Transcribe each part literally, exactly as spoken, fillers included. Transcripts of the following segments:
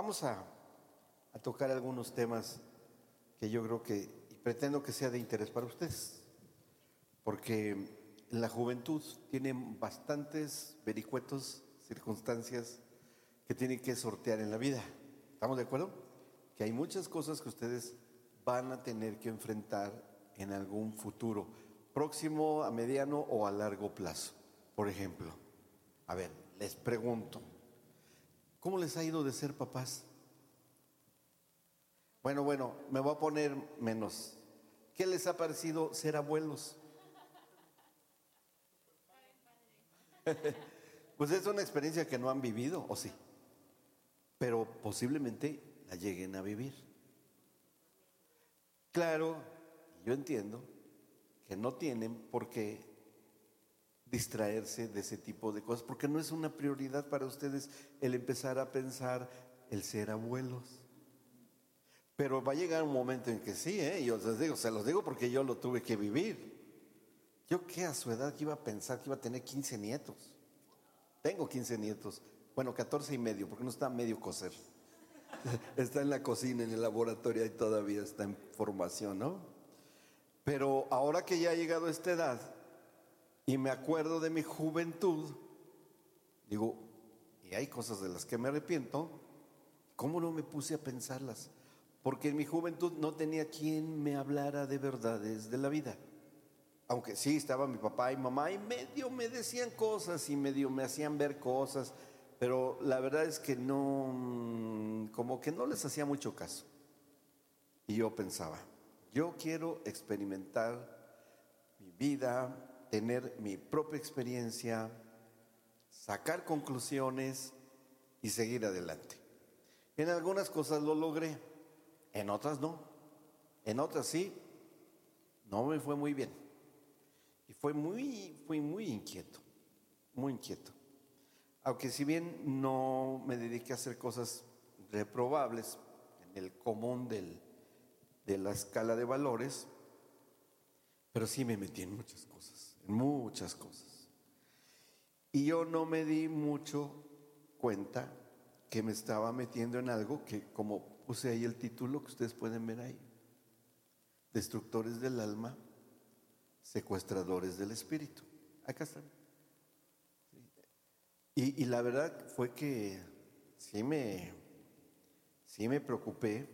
Vamos a, a tocar algunos temas que yo creo que, y pretendo que sea de interés para ustedes, porque la juventud tiene bastantes vericuetos, circunstancias que tienen que sortear en la vida. ¿Estamos de acuerdo? Que hay muchas cosas que ustedes van a tener que enfrentar en algún futuro próximo, a mediano o a largo plazo. Por ejemplo, a ver, les pregunto, ¿cómo les ha ido de ser papás? Bueno, bueno, me voy a poner menos. ¿Qué les ha parecido ser abuelos? Pues es una experiencia que no han vivido, o sí, pero posiblemente la lleguen a vivir. Claro, yo entiendo que no tienen por qué distraerse de ese tipo de cosas, porque no es una prioridad para ustedes el empezar a pensar el ser abuelos. Pero va a llegar un momento en que sí, ¿eh? Yo les digo, se los digo porque yo lo tuve que vivir. Yo que a su edad iba a pensar que iba a tener quince nietos. Tengo quince nietos. Bueno, catorce y medio, porque no está a medio coser. Está en la cocina, en el laboratorio, y todavía está en formación, ¿no? Pero ahora que ya he llegado a esta edad y me acuerdo de mi juventud, digo, y hay cosas de las que me arrepiento, ¿cómo no me puse a pensarlas? Porque en mi juventud no tenía quien me hablara de verdades de la vida. Aunque sí, estaba mi papá y mamá y medio me decían cosas y medio me hacían ver cosas, pero la verdad es que no, como que no les hacía mucho caso. Y yo pensaba, yo quiero experimentar mi vida, tener mi propia experiencia, sacar conclusiones y seguir adelante. En algunas cosas lo logré, en otras no, en otras sí, no me fue muy bien. Y fue muy, fui muy inquieto, muy inquieto. Aunque si bien no me dediqué a hacer cosas reprobables en el común del, de la escala de valores, pero sí me metí en muchas cosas, en muchas cosas. Y yo no me di mucho cuenta que me estaba metiendo en algo que, como puse ahí el título que ustedes pueden ver ahí, Destructores del Alma, Secuestradores del Espíritu. Acá están. Y, y la verdad fue que sí me, sí me preocupé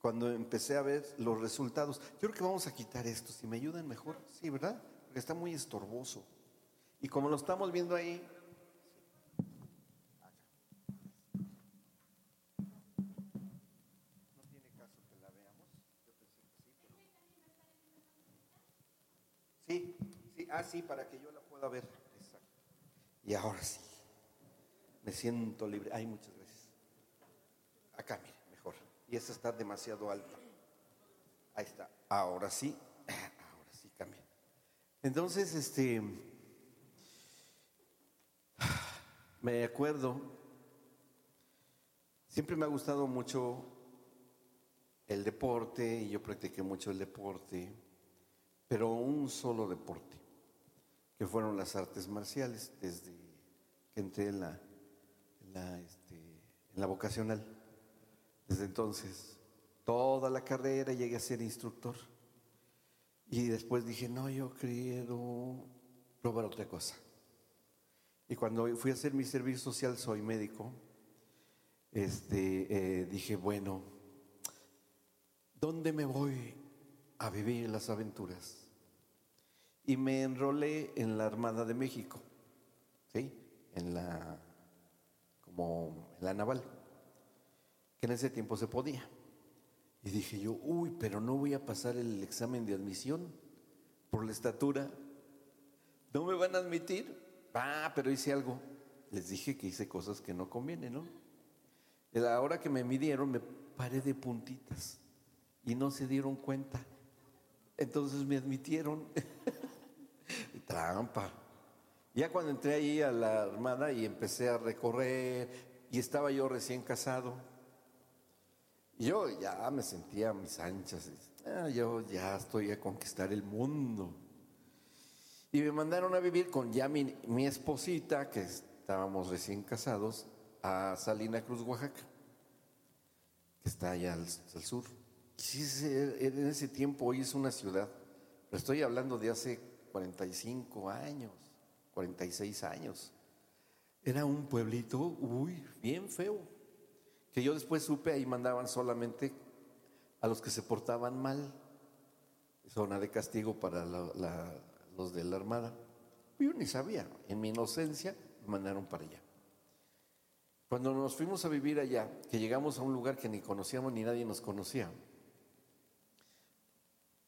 cuando empecé a ver los resultados. Yo creo que vamos a quitar esto, si me ayudan mejor. Sí, ¿verdad? Porque está muy estorboso. Y como lo estamos viendo ahí. Sí, sí, ah, sí, para que yo la pueda ver. Exacto. Y ahora sí, me siento libre. Ay, muchas gracias. Acá, mire, mejor. Y esta está demasiado alta. Ahí está. Ahora sí, ahora sí cambia. Entonces, este, me acuerdo, siempre me ha gustado mucho el deporte y yo practiqué mucho el deporte. Pero un solo deporte, que fueron las artes marciales, desde que entré en la, en la, este, en la vocacional. Desde entonces, toda la carrera llegué a ser instructor. Y después dije, no, yo quiero probar otra cosa. Y cuando fui a hacer mi servicio social, soy médico, este, eh, dije, bueno, ¿dónde me voy a vivir las aventuras? Y me enrolé en la Armada de México, ¿sí? En la, como en la naval, que en ese tiempo se podía. Y dije yo, uy, pero no voy a pasar el examen de admisión por la estatura. ¿No me van a admitir? Ah, pero hice algo. Les dije que hice cosas que no convienen, ¿no? A la hora que me midieron, me paré de puntitas y no se dieron cuenta. Entonces me admitieron. Trampa. Ya cuando entré ahí a la Armada y empecé a recorrer, y estaba yo recién casado, yo ya me sentía a mis anchas. Ah, yo ya estoy a conquistar el mundo. Y me mandaron a vivir con ya mi, mi esposita, que estábamos recién casados, a Salina Cruz, Oaxaca. está allá al, al sur. Sí, en ese tiempo hoy es una ciudad, pero estoy hablando de hace cuarenta y cinco años, cuarenta y seis años. Era un pueblito, uy, bien feo, que yo después supe ahí mandaban solamente a los que se portaban mal, zona de castigo para la, la, los de la Armada. Yo ni sabía, en mi inocencia me mandaron para allá. Cuando nos fuimos a vivir allá, que llegamos a un lugar que ni conocíamos ni nadie nos conocía,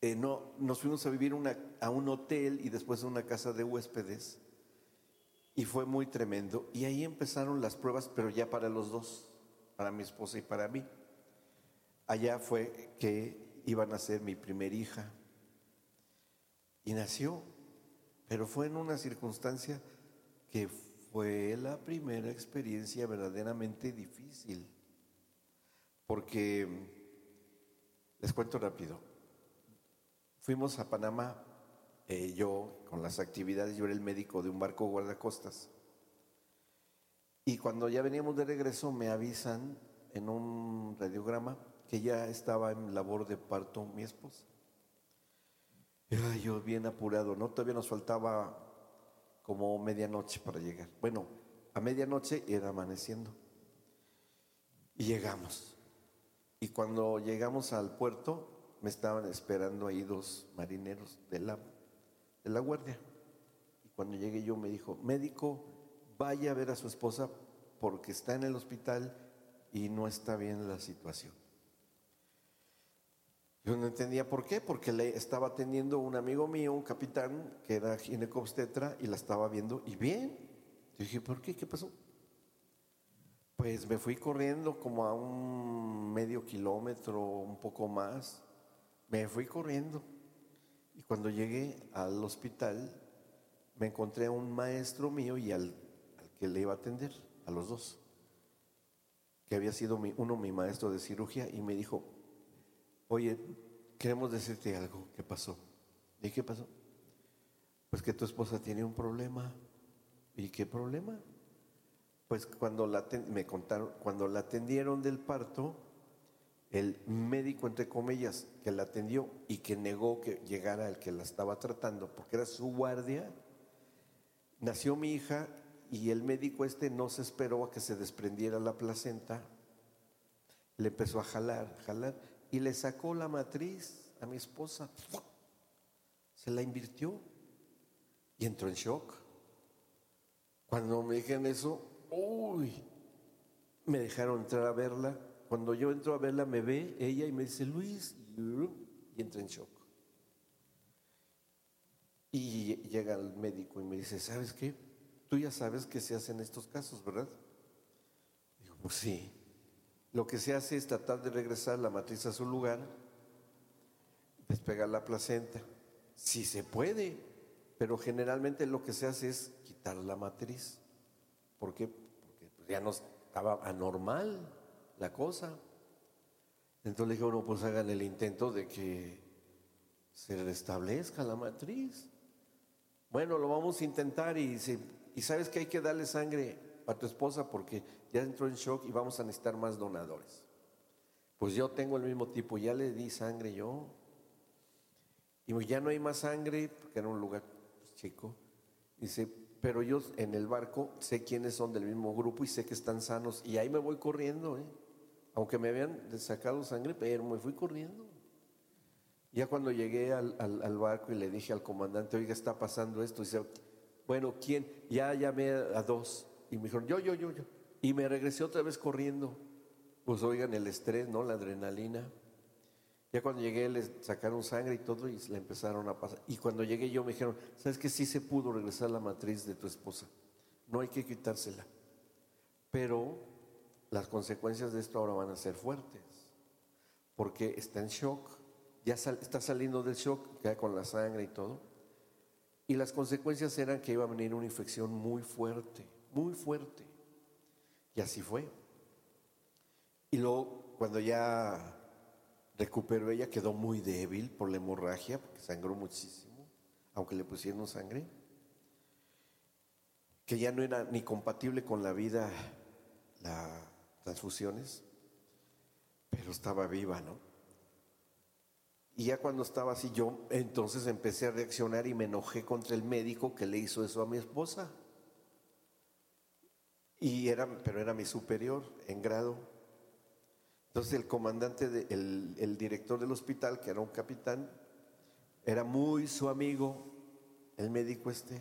eh, no, nos fuimos a vivir una, a un hotel y después a una casa de huéspedes, y fue muy tremendo. Y ahí empezaron las pruebas, pero ya para los dos, para mi esposa y para mí. Allá fue que iba a nacer mi primer hija, y nació, pero fue en una circunstancia que fue la primera experiencia verdaderamente difícil, porque, les cuento rápido, fuimos a Panamá, eh, yo con las actividades, yo era el médico de un barco guardacostas, y cuando ya veníamos de regreso me avisan en un radiograma que ya estaba en labor de parto mi esposa. Ay, yo bien apurado, ¿no? Todavía nos faltaba como medianoche para llegar. Bueno, a medianoche era amaneciendo. Y llegamos. Y cuando llegamos al puerto, me estaban esperando ahí dos marineros de la, de la guardia. Y cuando llegué yo me dijo, médico, vaya a ver a su esposa porque está en el hospital y no está bien la situación. Yo no entendía por qué, porque le estaba atendiendo un amigo mío, un capitán, que era ginecobstetra, y la estaba viendo, y bien. Yo dije, ¿por qué? ¿Qué pasó? Pues me fui corriendo como a un medio kilómetro, un poco más. Me fui corriendo. Y cuando llegué al hospital, me encontré a un maestro mío y al, al que le iba a atender, a los dos, que había sido mi, uno mi maestro de cirugía, y me dijo, oye, queremos decirte algo que pasó. ¿Y qué pasó? Pues que tu esposa tiene un problema. ¿Y qué problema? Pues cuando la me contaron, cuando la atendieron del parto, el médico, entre comillas, que la atendió y que negó que llegara el que la estaba tratando, porque era su guardia, nació mi hija y el médico este no se esperó a que se desprendiera la placenta. Le empezó a jalar, jalar. Y le sacó la matriz a mi esposa, se la invirtió y entró en shock. Cuando me dijeron eso, uy, me dejaron entrar a verla. Cuando yo entro a verla, me ve ella y me dice, Luis, y entra en shock. Y llega el médico y me dice, ¿sabes qué? Tú ya sabes qué se hace en estos casos, ¿verdad? Digo, pues sí. Lo que se hace es tratar de regresar la matriz a su lugar, despegar la placenta, si se puede, pero generalmente lo que se hace es quitar la matriz. ¿Por qué? Porque ya no estaba anormal la cosa. Entonces le dije, bueno, pues hagan el intento de que se restablezca la matriz. Bueno, lo vamos a intentar y, se, y sabes que hay que darle sangre a tu esposa porque ya entró en shock y vamos a necesitar más donadores. Pues yo tengo el mismo tipo, ya le di sangre yo y ya no hay más sangre porque era un lugar chico. Dice, pero yo en el barco sé quiénes son del mismo grupo y sé que están sanos y ahí me voy corriendo, ¿eh? Aunque me habían sacado sangre, pero me fui corriendo. Ya cuando llegué al, al, al barco y le dije al comandante, oiga, está pasando esto, y dice, bueno, ¿quién? Ya llamé a dos. Y me dijeron, yo, yo, yo, yo. Y me regresé otra vez corriendo. Pues oigan, el estrés, ¿no? La adrenalina. Ya cuando llegué les sacaron sangre y todo y le empezaron a pasar. Y cuando llegué yo me dijeron, ¿sabes qué? Sí se pudo regresar la matriz de tu esposa. No hay que quitársela. Pero las consecuencias de esto ahora van a ser fuertes. Porque está en shock. Ya sal, está saliendo del shock, ya con la sangre y todo. Y las consecuencias eran que iba a venir una infección muy fuerte. Muy fuerte. Y así fue. Y luego cuando ya recuperó ella quedó muy débil por la hemorragia porque sangró muchísimo, aunque le pusieron sangre que ya no era ni compatible con la vida, las transfusiones. Pero pero estaba viva, ¿no? Y ya cuando estaba así yo, entonces empecé a reaccionar y me enojé contra el médico que le hizo eso a mi esposa. Y era, pero era mi superior en grado. Entonces el comandante, de, el, el director del hospital, que era un capitán, era muy su amigo, el médico este.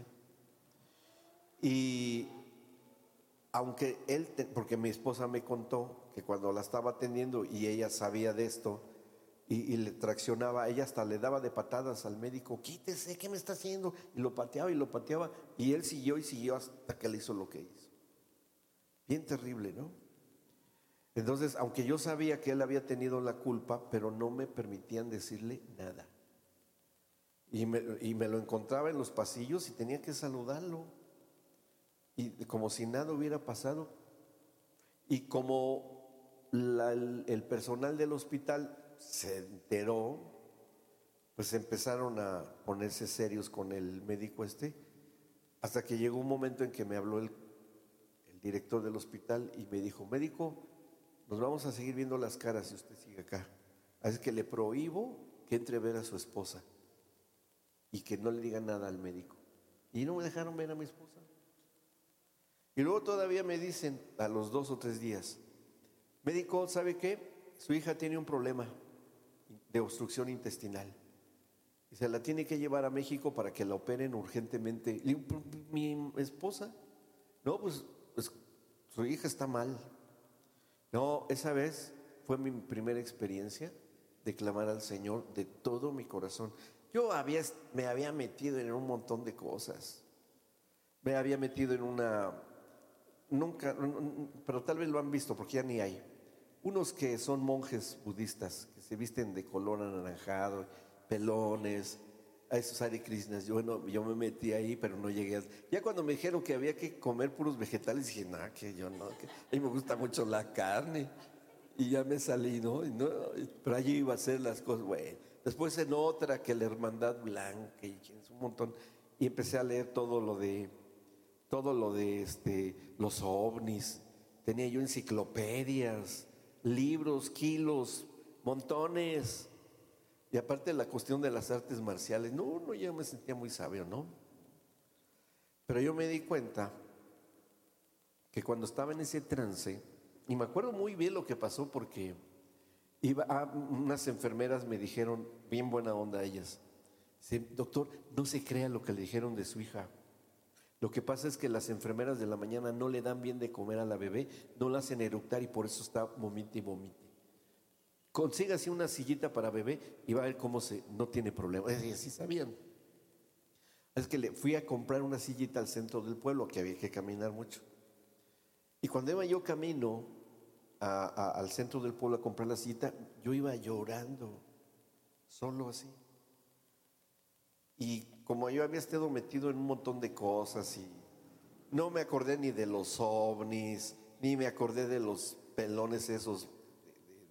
Y aunque él, te, porque mi esposa me contó que cuando la estaba atendiendo y ella sabía de esto, Y, y le traccionaba, ella hasta le daba de patadas al médico, quítese, ¿qué me está haciendo? Y lo pateaba y lo pateaba, y él siguió y siguió hasta que le hizo lo que hizo. Bien terrible, ¿no? Entonces, aunque yo sabía que él había tenido la culpa, pero no me permitían decirle nada. Y me, y me lo encontraba en los pasillos y tenía que saludarlo. Y como si nada hubiera pasado. Y como la, el, el personal del hospital se enteró, pues empezaron a ponerse serios con el médico este, hasta que llegó un momento en que me habló el, el director del hospital y me dijo: médico, nos vamos a seguir viendo las caras si usted sigue acá, así que le prohíbo que entre a ver a su esposa y que no le diga nada al médico. Y no me dejaron ver a mi esposa. Y luego todavía me dicen a los dos o tres días: médico, ¿sabe qué? Su hija tiene un problema de obstrucción intestinal y se la tiene que llevar a México para que la operen urgentemente. Mi esposa, no, pues, pues su hija está mal. No, esa vez fue mi primera experiencia de clamar al Señor de todo mi corazón. Yo había, me había metido en un montón de cosas, me había metido en una, nunca, pero tal vez lo han visto porque ya ni hay. Unos que son monjes budistas, que se visten de color anaranjado, pelones, a esos Hare Krishnas. Yo, bueno, yo me metí ahí, pero no llegué. A... Ya cuando me dijeron que había que comer puros vegetales, dije, no, nah, que yo no, que a mí me gusta mucho la carne. Y ya me salí, ¿no? Y no, pero allí iba a hacer las cosas, bueno. Después en otra, que la hermandad blanca, y es un montón. Y empecé a leer todo lo de, todo lo de este, los ovnis. Tenía yo enciclopedias, libros, kilos, montones. Y aparte la cuestión de las artes marciales. No, no, yo me sentía muy sabio, ¿no? Pero yo me di cuenta que cuando estaba en ese trance, y me acuerdo muy bien lo que pasó porque iba a, unas enfermeras me dijeron, bien buena onda ellas, dice: doctor, no se crea lo que le dijeron de su hija. Lo que pasa es que las enfermeras de la mañana no le dan bien de comer a la bebé, no la hacen eructar y por eso está vomite y vomite. Consígase una sillita para bebé y va a ver cómo se, no tiene problema. Y así sabían. Es que le fui a comprar una sillita al centro del pueblo, que había que caminar mucho. Y cuando iba yo camino a, a, al centro del pueblo a comprar la sillita, yo iba llorando, solo así. Y como yo había estado metido en un montón de cosas y no me acordé ni de los ovnis, ni me acordé de los pelones esos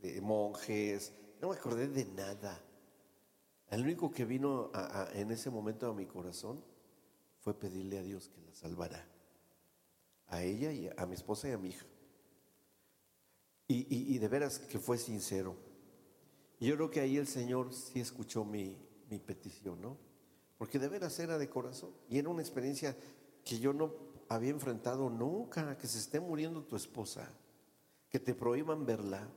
de, de, de monjes, no me acordé de nada. El único que vino a, a, en ese momento a mi corazón fue pedirle a Dios que la salvara, a ella y a, a mi esposa y a mi hija. Y, y, y de veras que fue sincero. Yo creo que ahí el Señor sí escuchó mi, mi petición, ¿no? Porque de veras era de corazón y era una experiencia que yo no había enfrentado nunca, que se esté muriendo tu esposa, que te prohíban verla,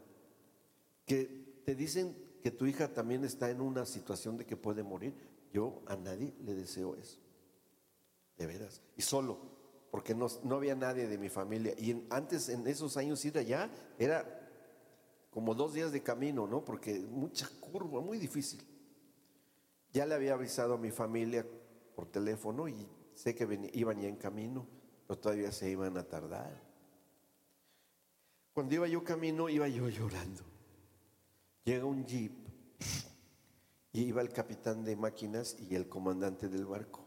que te dicen que tu hija también está en una situación de que puede morir. Yo a nadie le deseo eso, de veras, y solo, porque no, no había nadie de mi familia. Y en, antes en esos años ir allá era como dos días de camino, ¿no? Porque mucha curva, muy difícil. Ya le había avisado a mi familia por teléfono y sé que ven, iban ya en camino, pero todavía se iban a tardar. Cuando iba yo camino, iba yo llorando. Llega un jeep y iba el capitán de máquinas y el comandante del barco.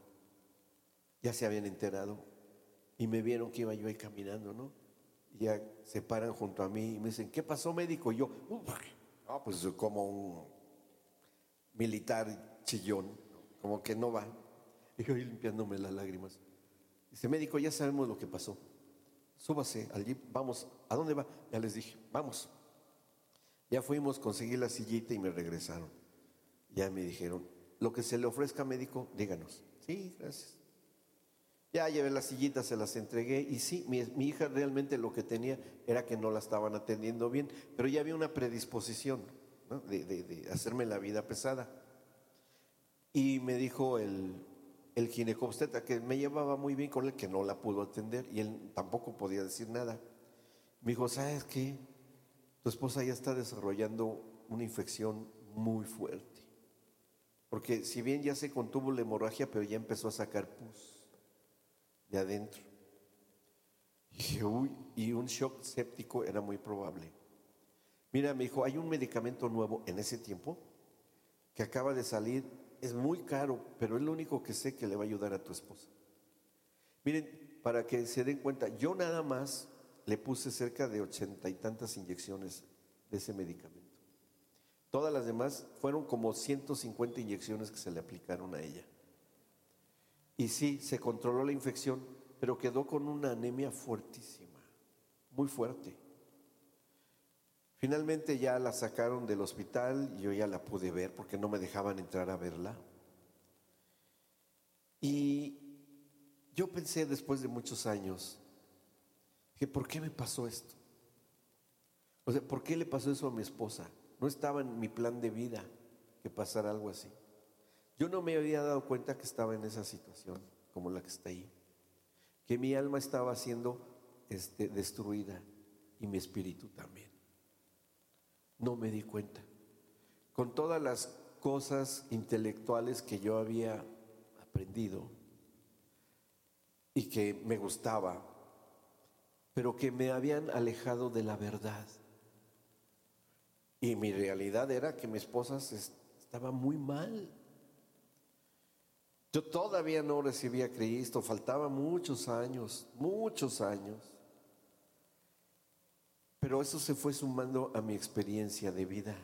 Ya se habían enterado y me vieron que iba yo ahí caminando, ¿no? Y ya se paran junto a mí y me dicen: ¿qué pasó, médico? Y yo, no, pues como un militar chillón, como que no va. Y yo limpiándome las lágrimas. Dice: médico, ya sabemos lo que pasó. Súbase al jeep, vamos. ¿A dónde va? Ya les dije, vamos. Ya fuimos, conseguí la sillita y me regresaron. Ya me dijeron, lo que se le ofrezca, médico, díganos. Sí, gracias. Ya llevé las sillitas, se las entregué. Y sí, mi, mi hija realmente lo que tenía era que no la estaban atendiendo bien, pero ya había una predisposición, ¿no? de, de, de hacerme la vida pesada. Y me dijo el, el ginecobstetra, que me llevaba muy bien con él, que no la pudo atender y él tampoco podía decir nada. Me dijo, ¿sabes qué? Tu esposa ya está desarrollando una infección muy fuerte. Porque si bien ya se contuvo la hemorragia, pero ya empezó a sacar pus de adentro. Y dije, uy, y un shock séptico era muy probable. Mira, me dijo, hay un medicamento nuevo en ese tiempo que acaba de salir. Es muy caro, pero es lo único que sé que le va a ayudar a tu esposa. Miren, para que se den cuenta, yo nada más le puse cerca de ochenta y tantas inyecciones de ese medicamento. Todas las demás fueron como ciento cincuenta inyecciones que se le aplicaron a ella. Y sí, se controló la infección, pero quedó con una anemia fuertísima, muy fuerte. Finalmente ya la sacaron del hospital y yo ya la pude ver porque no me dejaban entrar a verla. Y yo pensé después de muchos años, que ¿por qué me pasó esto? O sea, ¿por qué le pasó eso a mi esposa? No estaba en mi plan de vida que pasara algo así. Yo no me había dado cuenta que estaba en esa situación como la que está ahí. Que mi alma estaba siendo este, destruida y mi espíritu también. No me di cuenta. Con todas las cosas intelectuales que yo había aprendido y que me gustaba, pero que me habían alejado de la verdad. Y mi realidad era que mi esposa estaba muy mal. Yo todavía no recibía a Cristo, faltaba muchos años, muchos años. Pero eso se fue sumando a mi experiencia de vida.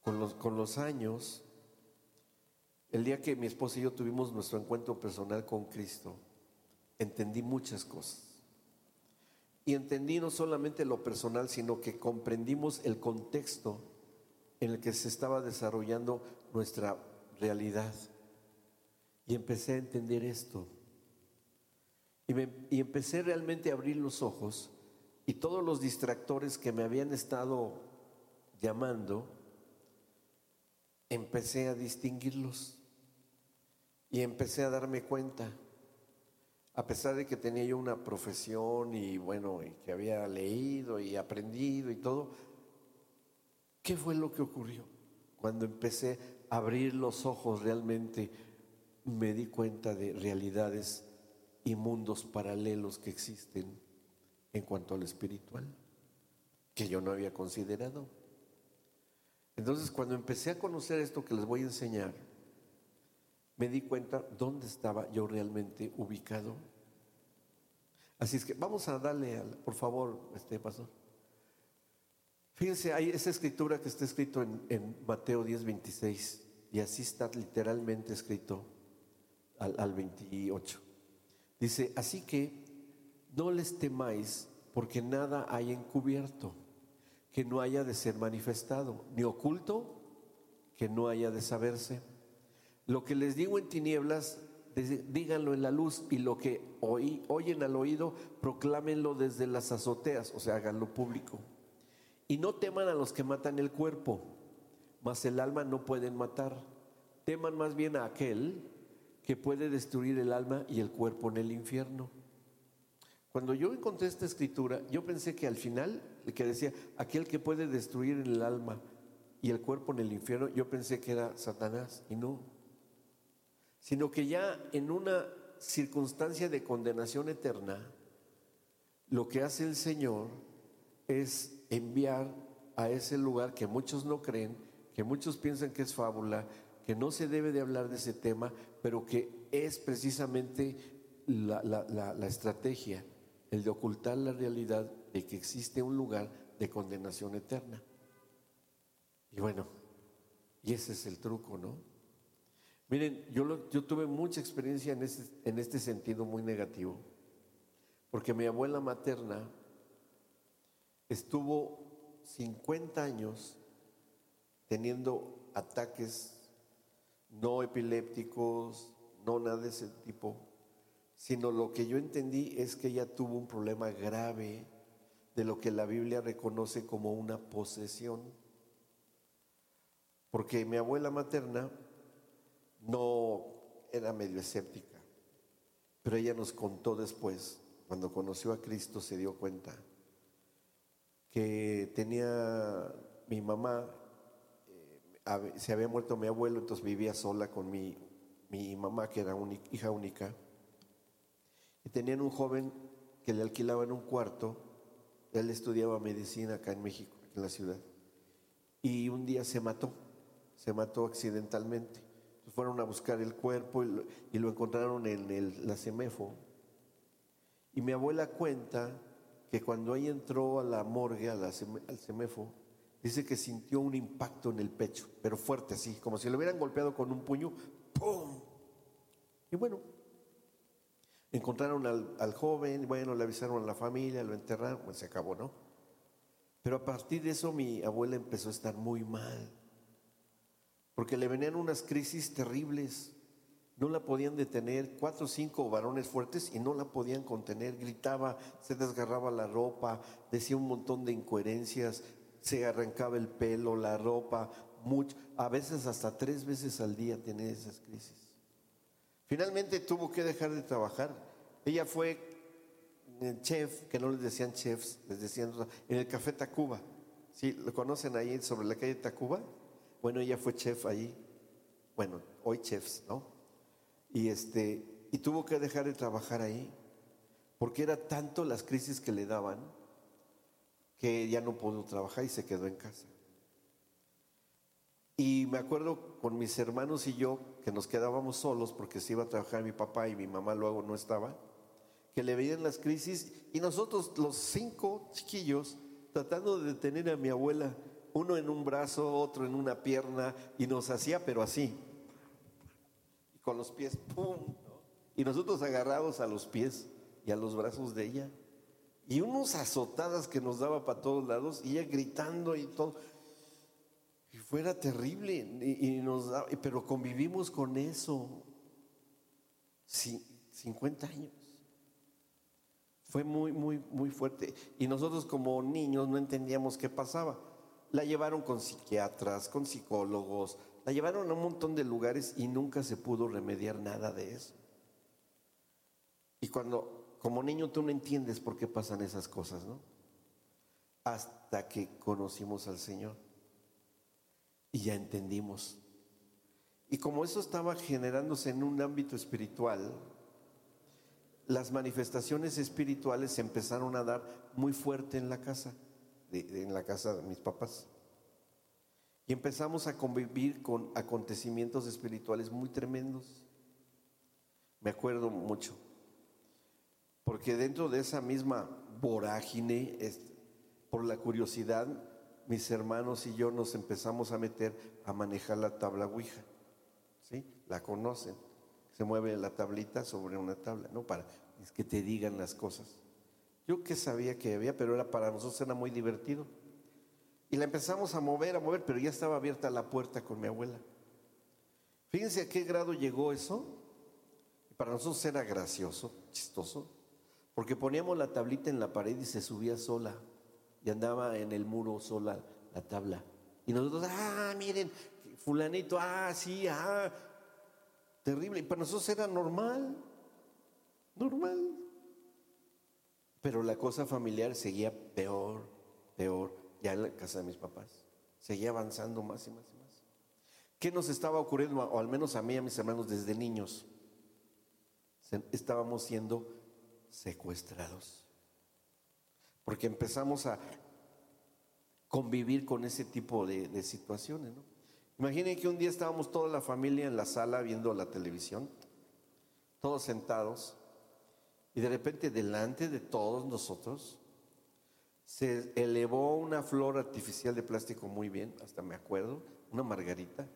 Con los, con los años, el día que mi esposa y yo tuvimos nuestro encuentro personal con Cristo, entendí muchas cosas. Y entendí no solamente lo personal, sino que comprendimos el contexto en el que se estaba desarrollando nuestra realidad. Y empecé a entender esto. Y, me, y empecé realmente a abrir los ojos. Y todos los distractores que me habían estado llamando, empecé a distinguirlos y empecé a darme cuenta. A pesar de que tenía yo una profesión y bueno, y que había leído y aprendido y todo, ¿qué fue lo que ocurrió? Cuando empecé a abrir los ojos realmente, me di cuenta de realidades y mundos paralelos que existen en cuanto al espiritual, que yo no había considerado. Entonces, cuando empecé a conocer esto que les voy a enseñar, me di cuenta dónde estaba yo realmente ubicado. Así es que vamos a darle, al, por favor, este pastor. Fíjense, hay esa escritura que está escrito en, en Mateo diez veintiséis, y así está literalmente escrito al, al veintiocho. Dice, así que no les temáis, porque nada hay encubierto que no haya de ser manifestado, ni oculto que no haya de saberse. Lo que les digo en tinieblas, díganlo en la luz, y lo que oí, oyen al oído, proclámenlo desde las azoteas, o sea, háganlo público. Y no teman a los que matan el cuerpo, mas el alma no pueden matar. Teman más bien a aquel que puede destruir el alma y el cuerpo en el infierno. Cuando yo encontré esta escritura, yo pensé que al final, que decía, aquel que puede destruir el alma y el cuerpo en el infierno, yo pensé que era Satanás, y no. Sino que ya en una circunstancia de condenación eterna, lo que hace el Señor es enviar a ese lugar que muchos no creen, que muchos piensan que es fábula, que no se debe de hablar de ese tema, pero que es precisamente la, la, la, la estrategia, el de ocultar la realidad de que existe un lugar de condenación eterna. Y bueno, y ese es el truco, ¿no? Miren, yo, lo, yo tuve mucha experiencia en este, en este sentido muy negativo, porque mi abuela materna estuvo cincuenta años teniendo ataques no epilépticos, no nada de ese tipo, sino lo que yo entendí es que ella tuvo un problema grave de lo que la Biblia reconoce como una posesión. Porque mi abuela materna no era medio escéptica, pero ella nos contó después, cuando conoció a Cristo se dio cuenta que tenía mi mamá, eh, se había muerto mi abuelo, entonces vivía sola con mi, mi mamá, que era una hija única, y tenían un joven que le alquilaban un cuarto. Él estudiaba medicina acá en México, en la ciudad, y un día se mató, se mató accidentalmente. Entonces fueron a buscar el cuerpo y lo, y lo encontraron en el, la SEMEFO. Y mi abuela cuenta que cuando ella entró a la morgue, a la, al SEMEFO, dice que sintió un impacto en el pecho, pero fuerte así, como si le hubieran golpeado con un puño, ¡pum! Y bueno, encontraron al, al joven, bueno, le avisaron a la familia, lo enterraron, pues se acabó, ¿no? Pero a partir de eso mi abuela empezó a estar muy mal, porque le venían unas crisis terribles. No la podían detener, cuatro o cinco varones fuertes, y no la podían contener. Gritaba, se desgarraba la ropa, decía un montón de incoherencias, se arrancaba el pelo, la ropa, mucho, a veces hasta tres veces al día tenía esas crisis. Finalmente tuvo que dejar de trabajar. Ella fue chef, que no les decían chefs, les decían en el Café Tacuba. ¿Sí? ¿Lo conocen ahí sobre la calle Tacuba? Bueno, ella fue chef ahí. Bueno, hoy chefs, ¿no? Y, este, y tuvo que dejar de trabajar ahí, porque era tanto las crisis que le daban que ya no pudo trabajar y se quedó en casa. Y me acuerdo con mis hermanos y yo, que nos quedábamos solos porque se iba a trabajar mi papá y mi mamá luego no estaba, que le veían las crisis, y nosotros los cinco chiquillos tratando de detener a mi abuela, uno en un brazo, otro en una pierna, y nos hacía pero así, con los pies, pum, ¿no? Y nosotros agarrados a los pies y a los brazos de ella, y unos azotadas que nos daba para todos lados, y ella gritando y todo, y fuera terrible, y, y nos daba, pero convivimos con eso cincuenta años. Fue muy, muy, muy fuerte, y nosotros como niños no entendíamos qué pasaba. La llevaron con psiquiatras, con psicólogos, la llevaron a un montón de lugares y nunca se pudo remediar nada de eso. Y cuando, como niño, tú no entiendes por qué pasan esas cosas, ¿no? Hasta que conocimos al Señor y ya entendimos. Y como eso estaba generándose en un ámbito espiritual, las manifestaciones espirituales se empezaron a dar muy fuerte en la casa, de, de, en la casa de mis papás. Y empezamos a convivir con acontecimientos espirituales muy tremendos. Me acuerdo mucho, porque dentro de esa misma vorágine, por la curiosidad, mis hermanos y yo nos empezamos a meter a manejar la tabla Ouija. ¿Sí? La conocen. Se mueve la tablita sobre una tabla, ¿no? Para es que te digan las cosas. Yo que sabía que había, pero era para nosotros era muy divertido. Y la empezamos a mover, a mover, pero ya estaba abierta la puerta con mi abuela. Fíjense a qué grado llegó eso. Para nosotros era gracioso, chistoso, porque poníamos la tablita en la pared y se subía sola. Y andaba en el muro sola la tabla. Y nosotros, ah, miren, fulanito, ah, sí, ah. Terrible. Y para nosotros era normal, normal. Pero la cosa familiar seguía peor, peor. Ya en la casa de mis papás seguía avanzando más y más y más. ¿Qué nos estaba ocurriendo? O al menos a mí y a mis hermanos desde niños. Estábamos siendo secuestrados, porque empezamos a convivir con ese tipo de, de situaciones, ¿no? Imaginen que un día estábamos toda la familia en la sala viendo la televisión, todos sentados, y de repente delante de todos nosotros se elevó una flor artificial de plástico, muy bien, hasta me acuerdo, una margarita,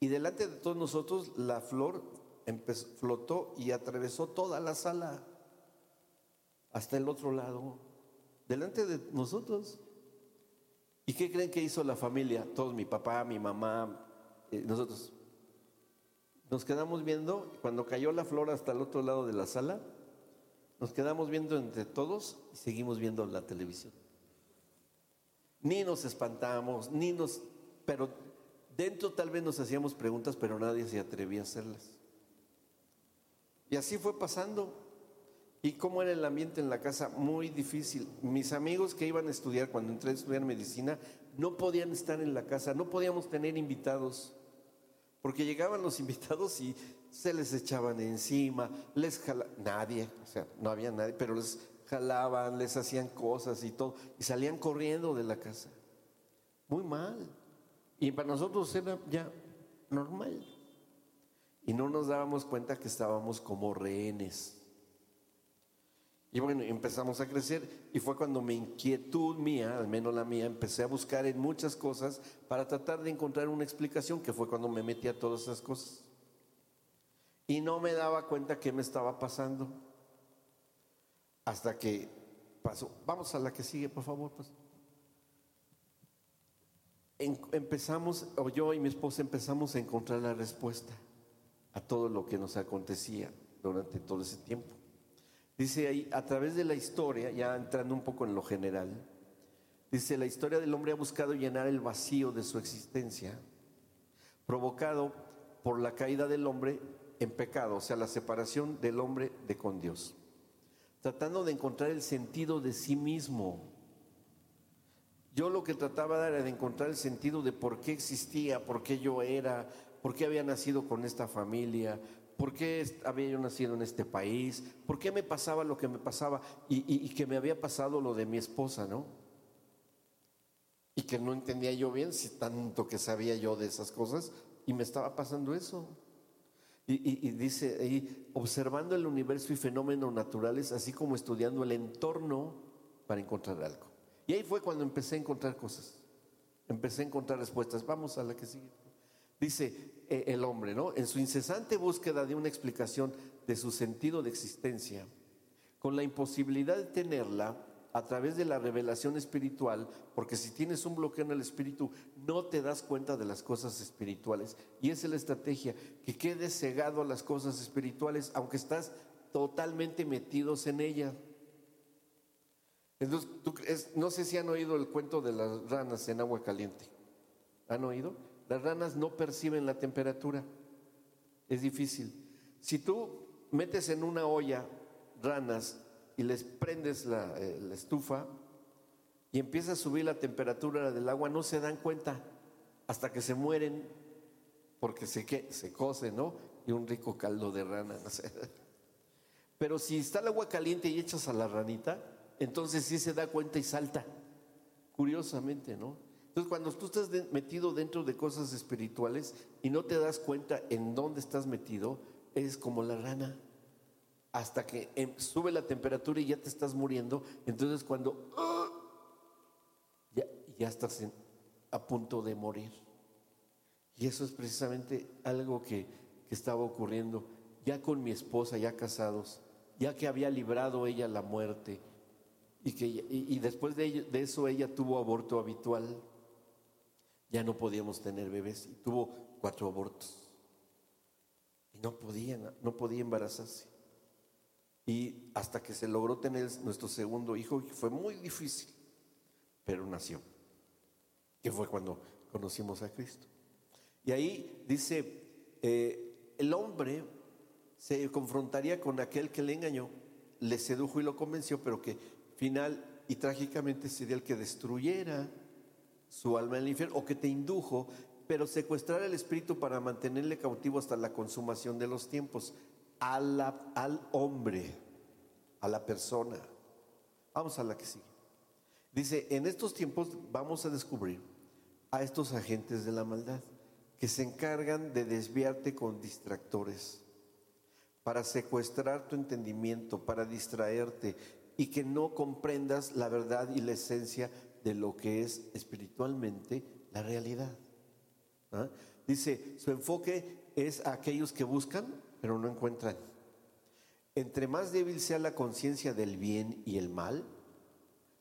y delante de todos nosotros la flor empezó, flotó y atravesó toda la sala hasta el otro lado, delante de nosotros. ¿Y qué creen que hizo la familia? Todos, mi papá, mi mamá, eh, nosotros. Nos quedamos viendo, cuando cayó la flor hasta el otro lado de la sala, nos quedamos viendo entre todos y seguimos viendo la televisión. Ni nos espantamos, ni nos... Pero dentro tal vez nos hacíamos preguntas, pero nadie se atrevía a hacerlas. Y así fue pasando. ¿Y cómo era el ambiente en la casa? Muy difícil. Mis amigos que iban a estudiar, cuando entré a estudiar medicina, no podían estar en la casa, no podíamos tener invitados. Porque llegaban los invitados y se les echaban encima, les jalaban, nadie, o sea, no había nadie, pero les jalaban, les hacían cosas y todo, y salían corriendo de la casa. Muy mal. Y para nosotros era ya normal. Y no nos dábamos cuenta que estábamos como rehenes. Y bueno, empezamos a crecer y fue cuando mi inquietud mía, al menos la mía, empecé a buscar en muchas cosas para tratar de encontrar una explicación, que fue cuando me metí a todas esas cosas. Y no me daba cuenta qué me estaba pasando. Hasta que pasó. Vamos a la que sigue, por favor. Pues. Empezamos, o yo y mi esposa empezamos a encontrar la respuesta a todo lo que nos acontecía durante todo ese tiempo. Dice ahí, a través de la historia, ya entrando un poco en lo general, dice, la historia del hombre ha buscado llenar el vacío de su existencia, provocado por la caída del hombre en pecado, o sea, la separación del hombre de con Dios, tratando de encontrar el sentido de sí mismo. Yo lo que trataba era de encontrar el sentido de por qué existía, por qué yo era, por qué había nacido con esta familia, ¿por qué había yo nacido en este país? ¿Por qué me pasaba lo que me pasaba? Y, y, y que me había pasado lo de mi esposa, ¿no? Y que no entendía yo bien, si tanto que sabía yo de esas cosas, y me estaba pasando eso. Y, y, y dice ahí, observando el universo y fenómenos naturales, así como estudiando el entorno para encontrar algo. Y ahí fue cuando empecé a encontrar cosas. Empecé a encontrar respuestas. Vamos a la que sigue. Dice el hombre, ¿no? En su incesante búsqueda de una explicación de su sentido de existencia, con la imposibilidad de tenerla a través de la revelación espiritual, porque si tienes un bloqueo en el espíritu, no te das cuenta de las cosas espirituales. Y esa es la estrategia, que quedes cegado a las cosas espirituales, aunque estás totalmente metidos en ellas. Entonces, tú, es, no sé si han oído el cuento de las ranas en agua caliente. ¿Han oído? Las ranas no perciben la temperatura, es difícil. Si tú metes en una olla ranas y les prendes la, eh, la estufa y empieza a subir la temperatura del agua, no se dan cuenta hasta que se mueren, porque se, ¿qué? Se cocen, ¿no? Y un rico caldo de rana, no sé. Pero si está el agua caliente y echas a la ranita, entonces sí se da cuenta y salta, curiosamente, ¿no? Entonces, cuando tú estás metido dentro de cosas espirituales y no te das cuenta en dónde estás metido, eres como la rana. Hasta que sube la temperatura y ya te estás muriendo. Entonces, cuando uh, ya, ya estás en, a punto de morir. Y eso es precisamente algo que, que estaba ocurriendo ya con mi esposa, ya casados, ya que había librado ella la muerte. Y, que, y, y después de, ello, de eso ella tuvo aborto habitual. Ya no podíamos tener bebés y tuvo cuatro abortos. Y no podía, no podía embarazarse. Y hasta que se logró tener nuestro segundo hijo, fue muy difícil, pero nació. Que fue cuando conocimos a Cristo. Y ahí dice, eh, el hombre se confrontaría con aquel que le engañó, le sedujo y lo convenció, pero que final y trágicamente sería el que destruyera su alma en el infierno, o que te indujo, pero secuestrar el espíritu para mantenerle cautivo hasta la consumación de los tiempos, a la, al hombre, a la persona. Vamos a la que sigue. Dice, en estos tiempos vamos a descubrir a estos agentes de la maldad que se encargan de desviarte con distractores, para secuestrar tu entendimiento, para distraerte y que no comprendas la verdad y la esencia de lo que es espiritualmente la realidad. ¿Ah? Dice, su enfoque es a aquellos que buscan, pero no encuentran. Entre más débil sea la conciencia del bien y el mal,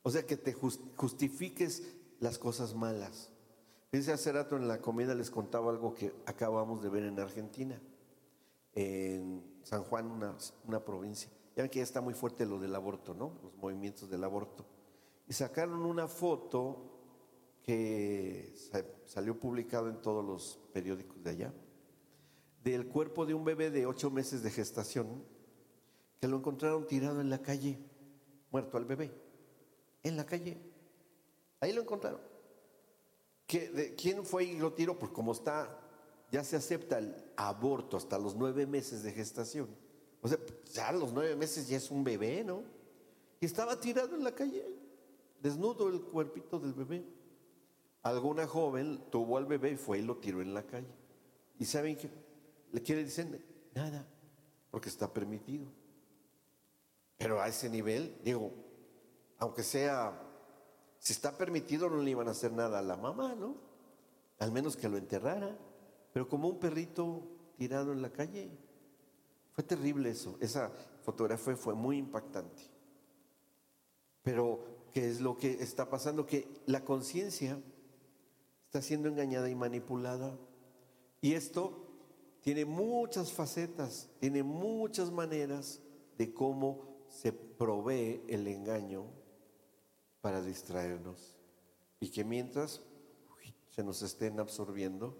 o sea, que te justifiques las cosas malas. Fíjense, hace rato en la comida les contaba algo que acabamos de ver en Argentina, en San Juan, una, una provincia. Ya ven que ya está muy fuerte lo del aborto, ¿no? Los movimientos del aborto. Y sacaron una foto que salió publicado en todos los periódicos de allá, del cuerpo de un bebé de ocho meses de gestación, que lo encontraron tirado en la calle, muerto al bebé, en la calle. Ahí lo encontraron. ¿Qué, de, ¿Quién fue y lo tiró? Pues como está, ya se acepta el aborto hasta los nueve meses de gestación. O sea, ya a los nueve meses ya es un bebé, ¿no? Y estaba tirado en la calle, desnudo el cuerpito del bebé. Alguna joven tuvo al bebé y fue y lo tiró en la calle. ¿Y saben qué? ¿Qué le dicen? Nada, porque está permitido. Pero a ese nivel, digo, aunque sea, si está permitido no le iban a hacer nada a la mamá, ¿no? Al menos que lo enterrara. Pero como un perrito tirado en la calle. Fue terrible eso. Esa fotografía fue muy impactante. Pero, ¿qué es lo que está pasando? Que la conciencia está siendo engañada y manipulada, y esto tiene muchas facetas, tiene muchas maneras de cómo se provee el engaño para distraernos, y que mientras uy, se nos estén absorbiendo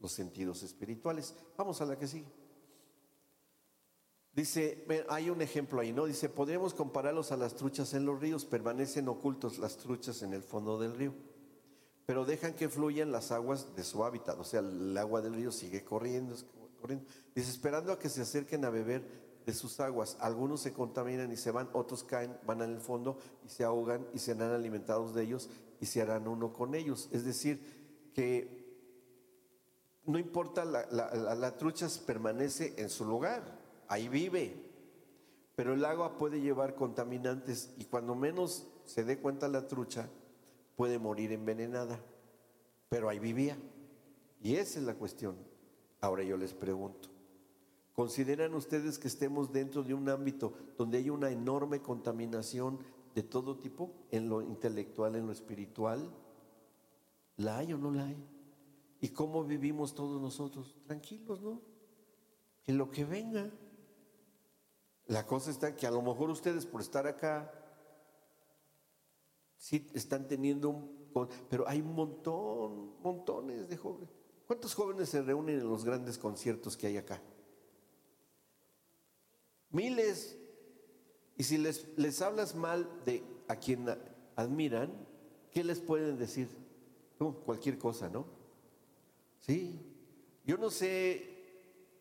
los sentidos espirituales. Vamos a la que sigue. Dice, hay un ejemplo ahí, ¿no? Dice, podríamos compararlos a las truchas en los ríos. Permanecen ocultos las truchas en el fondo del río, pero dejan que fluyan las aguas de su hábitat. O sea, el agua del río sigue corriendo, corriendo. Dice, esperando a que se acerquen a beber de sus aguas. Algunos se contaminan y se van, otros caen, van al fondo y se ahogan y serán alimentados de ellos y se harán uno con ellos. Es decir, que no importa, la, la, la, la trucha permanece en su lugar. Ahí vive, pero el agua puede llevar contaminantes y cuando menos se dé cuenta la trucha puede morir envenenada, pero ahí vivía, y esa es la cuestión. Ahora yo les pregunto, ¿consideran ustedes que estemos dentro de un ámbito donde hay una enorme contaminación de todo tipo, en lo intelectual, en lo espiritual? ¿La hay o no la hay? ¿Y cómo vivimos todos nosotros? Tranquilos, ¿no? En lo que venga. La cosa está que a lo mejor ustedes por estar acá sí están teniendo un, pero hay un montón, montones de jóvenes. ¿Cuántos jóvenes se reúnen en los grandes conciertos que hay acá? Miles. Y si les, les hablas mal de a quien admiran, ¿qué les pueden decir? No, cualquier cosa, ¿no? Sí. Yo no sé,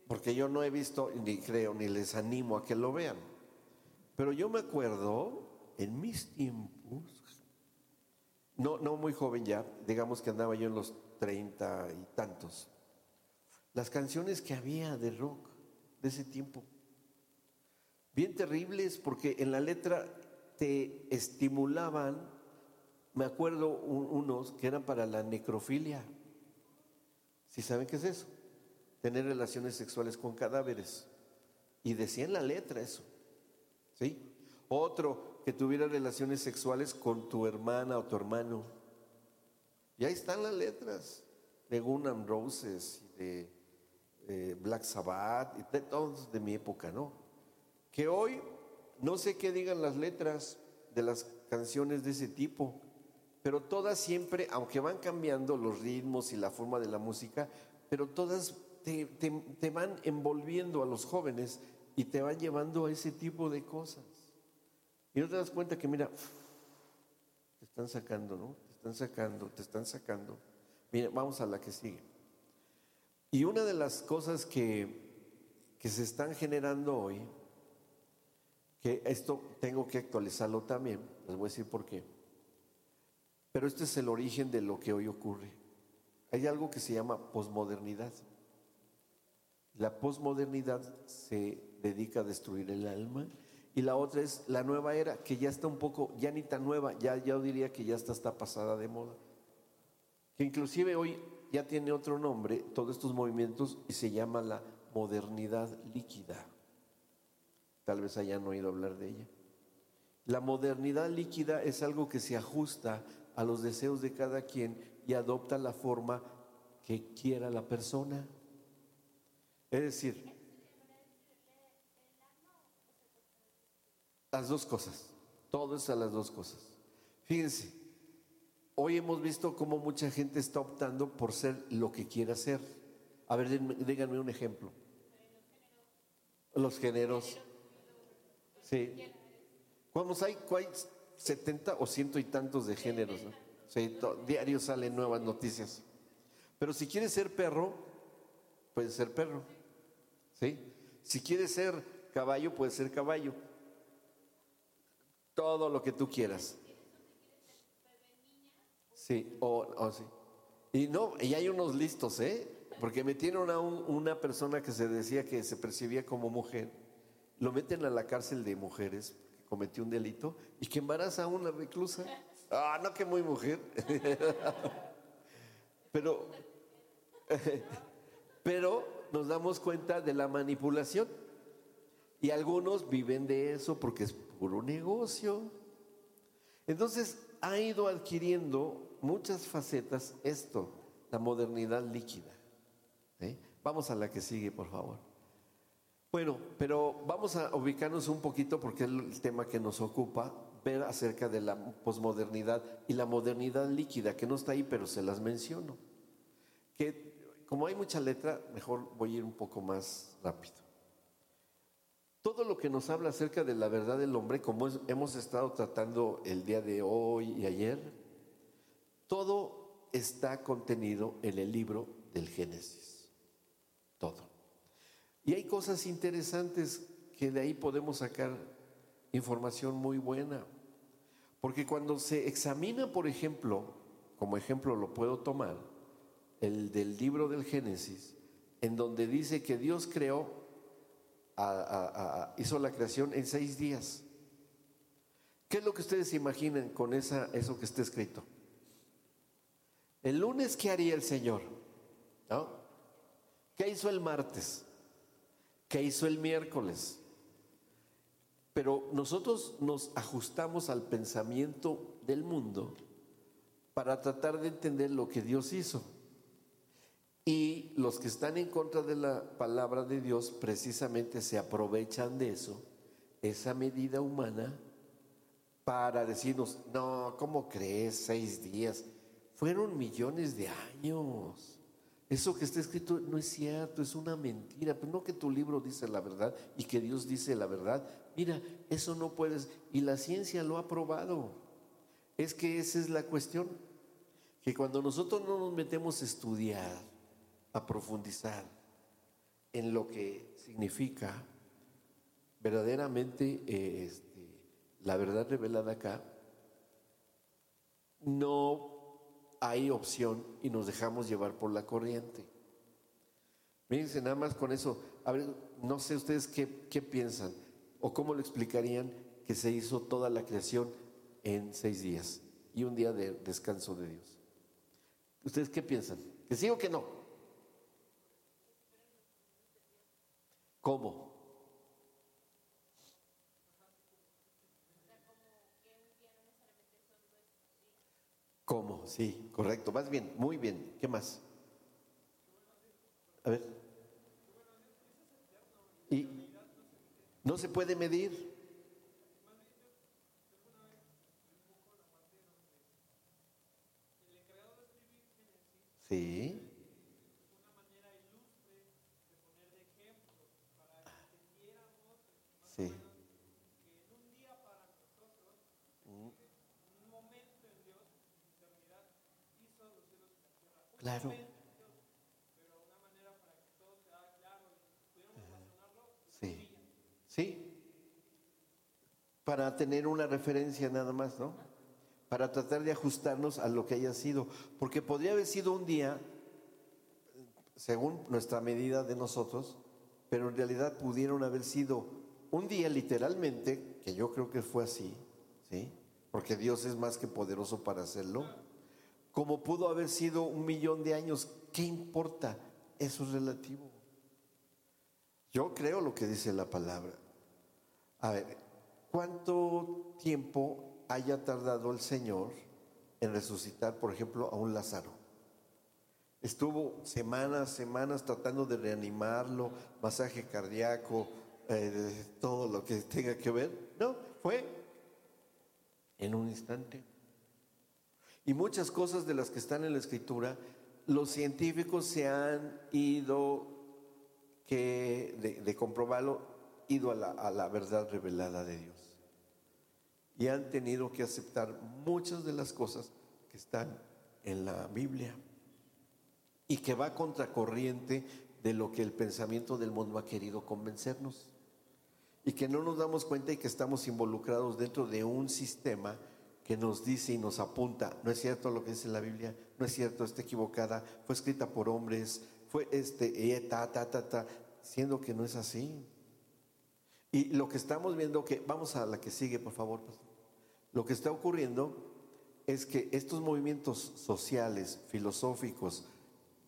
porque yo no he visto, ni creo, ni les animo a que lo vean. Pero yo me acuerdo, en mis tiempos, no, no muy joven ya, digamos que andaba yo en los treinta y tantos, las canciones que había de rock de ese tiempo, bien terribles, porque en la letra te estimulaban, me acuerdo un, unos que eran para la necrofilia. ¿Sí saben qué es eso? Tener relaciones sexuales con cadáveres, y decía en la letra eso, ¿sí? Otro, que tuviera relaciones sexuales con tu hermana o tu hermano, y ahí están las letras de Guns N' Roses, de eh, Black Sabbath, y de todos de mi época, ¿no? Que hoy no sé qué digan las letras de las canciones de ese tipo, pero todas siempre, aunque van cambiando los ritmos y la forma de la música, pero todas Te, te, te van envolviendo a los jóvenes y te van llevando a ese tipo de cosas. Y no te das cuenta que, mira, te están sacando, ¿no? Te están sacando, te están sacando. Mira, vamos a la que sigue. Y una de las cosas que, que se están generando hoy, que esto tengo que actualizarlo también, les voy a decir por qué. Pero este es el origen de lo que hoy ocurre. Hay algo que se llama posmodernidad. La posmodernidad se dedica a destruir el alma, y la otra es la nueva era, que ya está un poco, ya ni tan nueva, ya yo diría que ya está, está pasada de moda, que inclusive hoy ya tiene otro nombre, todos estos movimientos, y se llama la modernidad líquida. Tal vez hayan oído hablar de ella. La modernidad líquida es algo que se ajusta a los deseos de cada quien y adopta la forma que quiera la persona. Es decir, las dos cosas, todo es a las dos cosas. Fíjense, hoy hemos visto cómo mucha gente está optando por ser lo que quiera ser. A ver, díganme un ejemplo. Los géneros. Sí. Vamos, hay, hay setenta o ciento y tantos de géneros, ¿no? Sí, to, diario salen nuevas noticias. Pero si quieres ser perro, puedes ser perro, ¿sí? Si quieres ser caballo, puedes ser caballo. Todo lo que tú quieras. Sí, o, o sí. Y no, y hay unos listos, ¿eh? Porque metieron a un, una persona que se decía que se percibía como mujer. Lo meten a la cárcel de mujeres, cometió un delito, y que embaraza a una reclusa. Ah, no, que muy mujer. Pero, pero nos damos cuenta de la manipulación. Y algunos viven de eso porque es puro negocio. Entonces ha ido adquiriendo muchas facetas esto, la modernidad líquida. ¿Eh? Vamos a la que sigue, por favor. Bueno, pero vamos a ubicarnos un poquito porque es el tema que nos ocupa, ver acerca de la posmodernidad y la modernidad líquida, que no está ahí, pero se las menciono. Que como hay mucha letra, mejor voy a ir un poco más rápido. Todo lo que nos habla acerca de la verdad del hombre, como es, hemos estado tratando el día de hoy y ayer, todo está contenido en el libro del Génesis. Todo. Y hay cosas interesantes que de ahí podemos sacar información muy buena. Porque cuando se examina, por ejemplo, como ejemplo lo puedo tomar, el del libro del Génesis, en donde dice que Dios creó, a, a, a, hizo la creación en seis días. ¿Qué es lo que ustedes imaginan con esa, eso que está escrito? El lunes, ¿qué haría el Señor? ¿No? ¿Qué hizo el martes? Que hizo el miércoles. Pero nosotros nos ajustamos al pensamiento del mundo para tratar de entender lo que Dios hizo. Y los que están en contra de la palabra de Dios precisamente se aprovechan de eso, esa medida humana, para decirnos, no, ¿cómo crees? Seis días. Fueron millones de años. Eso que está escrito no es cierto, es una mentira. Pero no que tu libro dice la verdad y que Dios dice la verdad. Mira, eso no puedes. Y la ciencia lo ha probado. Es que esa es la cuestión. Que cuando nosotros no nos metemos a estudiar, a profundizar en lo que significa verdaderamente eh, este, la verdad revelada acá, no hay opción y nos dejamos llevar por la corriente. Fíjense nada más con eso. A ver, no sé ustedes qué, qué piensan o cómo lo explicarían que se hizo toda la creación en seis días y un día de descanso de Dios. ¿Ustedes qué piensan? ¿Que sí o que no? ¿Cómo? ¿Cómo? Sí, correcto. Vas bien, muy bien. ¿Qué más? A ver. Y no se puede medir. Sí. Una manera ilustre de poner de ejemplo para que entendiéramos. Sí. Claro. Sí. Sí. Para tener una referencia nada más, ¿no? Para tratar de ajustarnos a lo que haya sido. Porque podría haber sido un día, según nuestra medida de nosotros, pero en realidad pudieron haber sido un día literalmente, que yo creo que fue así, ¿sí? Porque Dios es más que poderoso para hacerlo. Como pudo haber sido un millón de años, ¿qué importa? Eso es relativo. Yo creo lo que dice la palabra. A ver, ¿cuánto tiempo haya tardado el Señor en resucitar, por ejemplo, a un Lázaro. Estuvo semanas, semanas tratando de reanimarlo, masaje cardíaco, eh, todo lo que tenga que ver. No, fue en un instante. Y muchas cosas de las que están en la Escritura, los científicos se han ido, que de, de comprobarlo, ido a la, a la verdad revelada de Dios. Y han tenido que aceptar muchas de las cosas que están en la Biblia y que va contracorriente de lo que el pensamiento del mundo ha querido convencernos, y que no nos damos cuenta y que estamos involucrados dentro de un sistema que nos dice y nos apunta: no es cierto lo que dice la Biblia, no es cierto, está equivocada, fue escrita por hombres, fue este, ta, ta, ta, ta, siendo que no es así. Y lo que estamos viendo, que vamos a la que sigue, por favor, pastor. Lo que está ocurriendo es que estos movimientos sociales, filosóficos,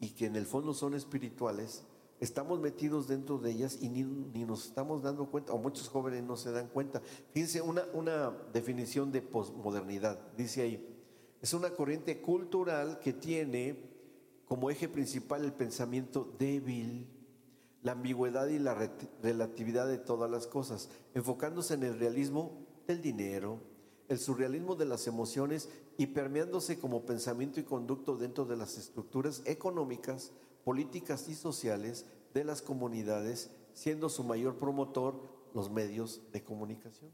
y que en el fondo son espirituales, estamos metidos dentro de ellas y ni, ni nos estamos dando cuenta, o muchos jóvenes no se dan cuenta. Fíjense, una, una definición de posmodernidad, dice ahí: es una corriente cultural que tiene como eje principal el pensamiento débil, la ambigüedad y la re- relatividad de todas las cosas, enfocándose en el realismo del dinero, el surrealismo de las emociones, y permeándose como pensamiento y conducto dentro de las estructuras económicas, políticas y sociales de las comunidades, siendo su mayor promotor los medios de comunicación.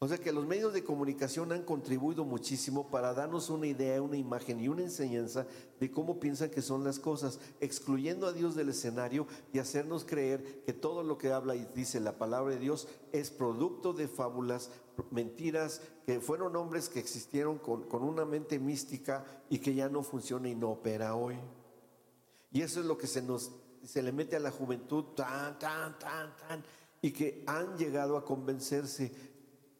O sea que los medios de comunicación han contribuido muchísimo para darnos una idea, una imagen y una enseñanza de cómo piensan que son las cosas, excluyendo a Dios del escenario y hacernos creer que todo lo que habla y dice la palabra de Dios es producto de fábulas, mentiras, que fueron hombres que existieron con, con una mente mística y que ya no funciona y no opera hoy. Y eso es lo que se nos se le mete a la juventud tan, tan, tan, tan, y que han llegado a convencerse.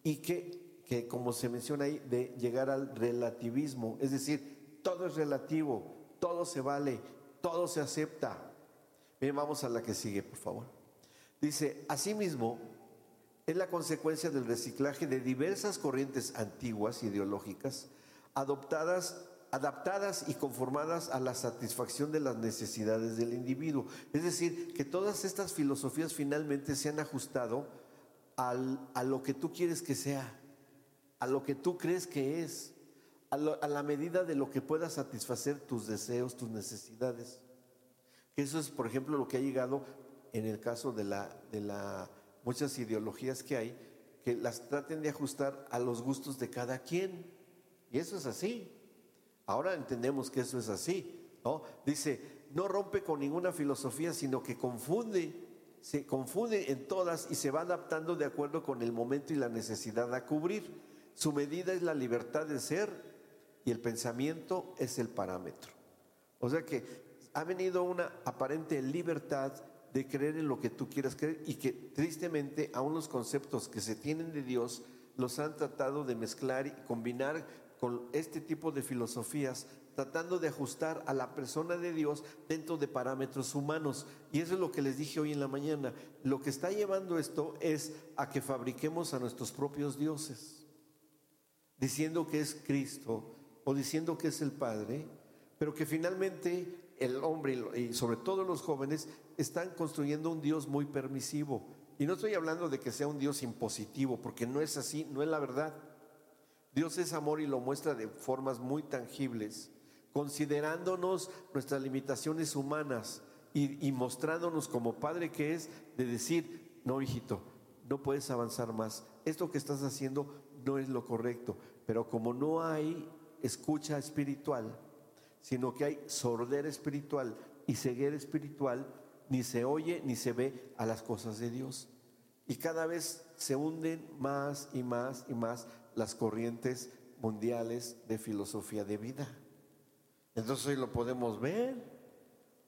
Y que, que, como se menciona ahí, de llegar al relativismo, es decir, todo es relativo, todo se vale, todo se acepta. Bien, vamos a la que sigue, por favor. Dice: asimismo, es la consecuencia del reciclaje de diversas corrientes antiguas ideológicas, adoptadas, adaptadas y conformadas a la satisfacción de las necesidades del individuo. Es decir, que todas estas filosofías finalmente se han ajustado Al, a lo que tú quieres que sea, a lo que tú crees que es, a, lo, a la medida de lo que pueda satisfacer tus deseos, tus necesidades. Que eso es, por ejemplo, lo que ha llegado en el caso de la, de la muchas ideologías que hay, que las traten de ajustar a los gustos de cada quien. Y eso es así. Ahora entendemos que eso es así, ¿no? Dice: no rompe con ninguna filosofía, sino que confunde se confunde en todas y se va adaptando de acuerdo con el momento y la necesidad a cubrir. Su medida es la libertad de ser y el pensamiento es el parámetro. O sea que ha venido una aparente libertad de creer en lo que tú quieras creer, y que tristemente aún los conceptos que se tienen de Dios los han tratado de mezclar y combinar con este tipo de filosofías, tratando de ajustar a la persona de Dios dentro de parámetros humanos. Y eso es lo que les dije hoy en la mañana. Lo que está llevando esto es a que fabriquemos a nuestros propios dioses, diciendo que es Cristo o diciendo que es el Padre, pero que finalmente el hombre y sobre todo los jóvenes están construyendo un Dios muy permisivo. Y no estoy hablando de que sea un Dios impositivo, porque no es así, no es la verdad. Dios es amor y lo muestra de formas muy tangibles, considerándonos nuestras limitaciones humanas y, y mostrándonos como padre que es, de decir: no, hijito, no puedes avanzar más, esto que estás haciendo no es lo correcto. Pero como no hay escucha espiritual, sino que hay sordera espiritual y ceguera espiritual, ni se oye ni se ve a las cosas de Dios. Y cada vez se hunden más y más y más las corrientes mundiales de filosofía de vida. Entonces hoy lo podemos ver.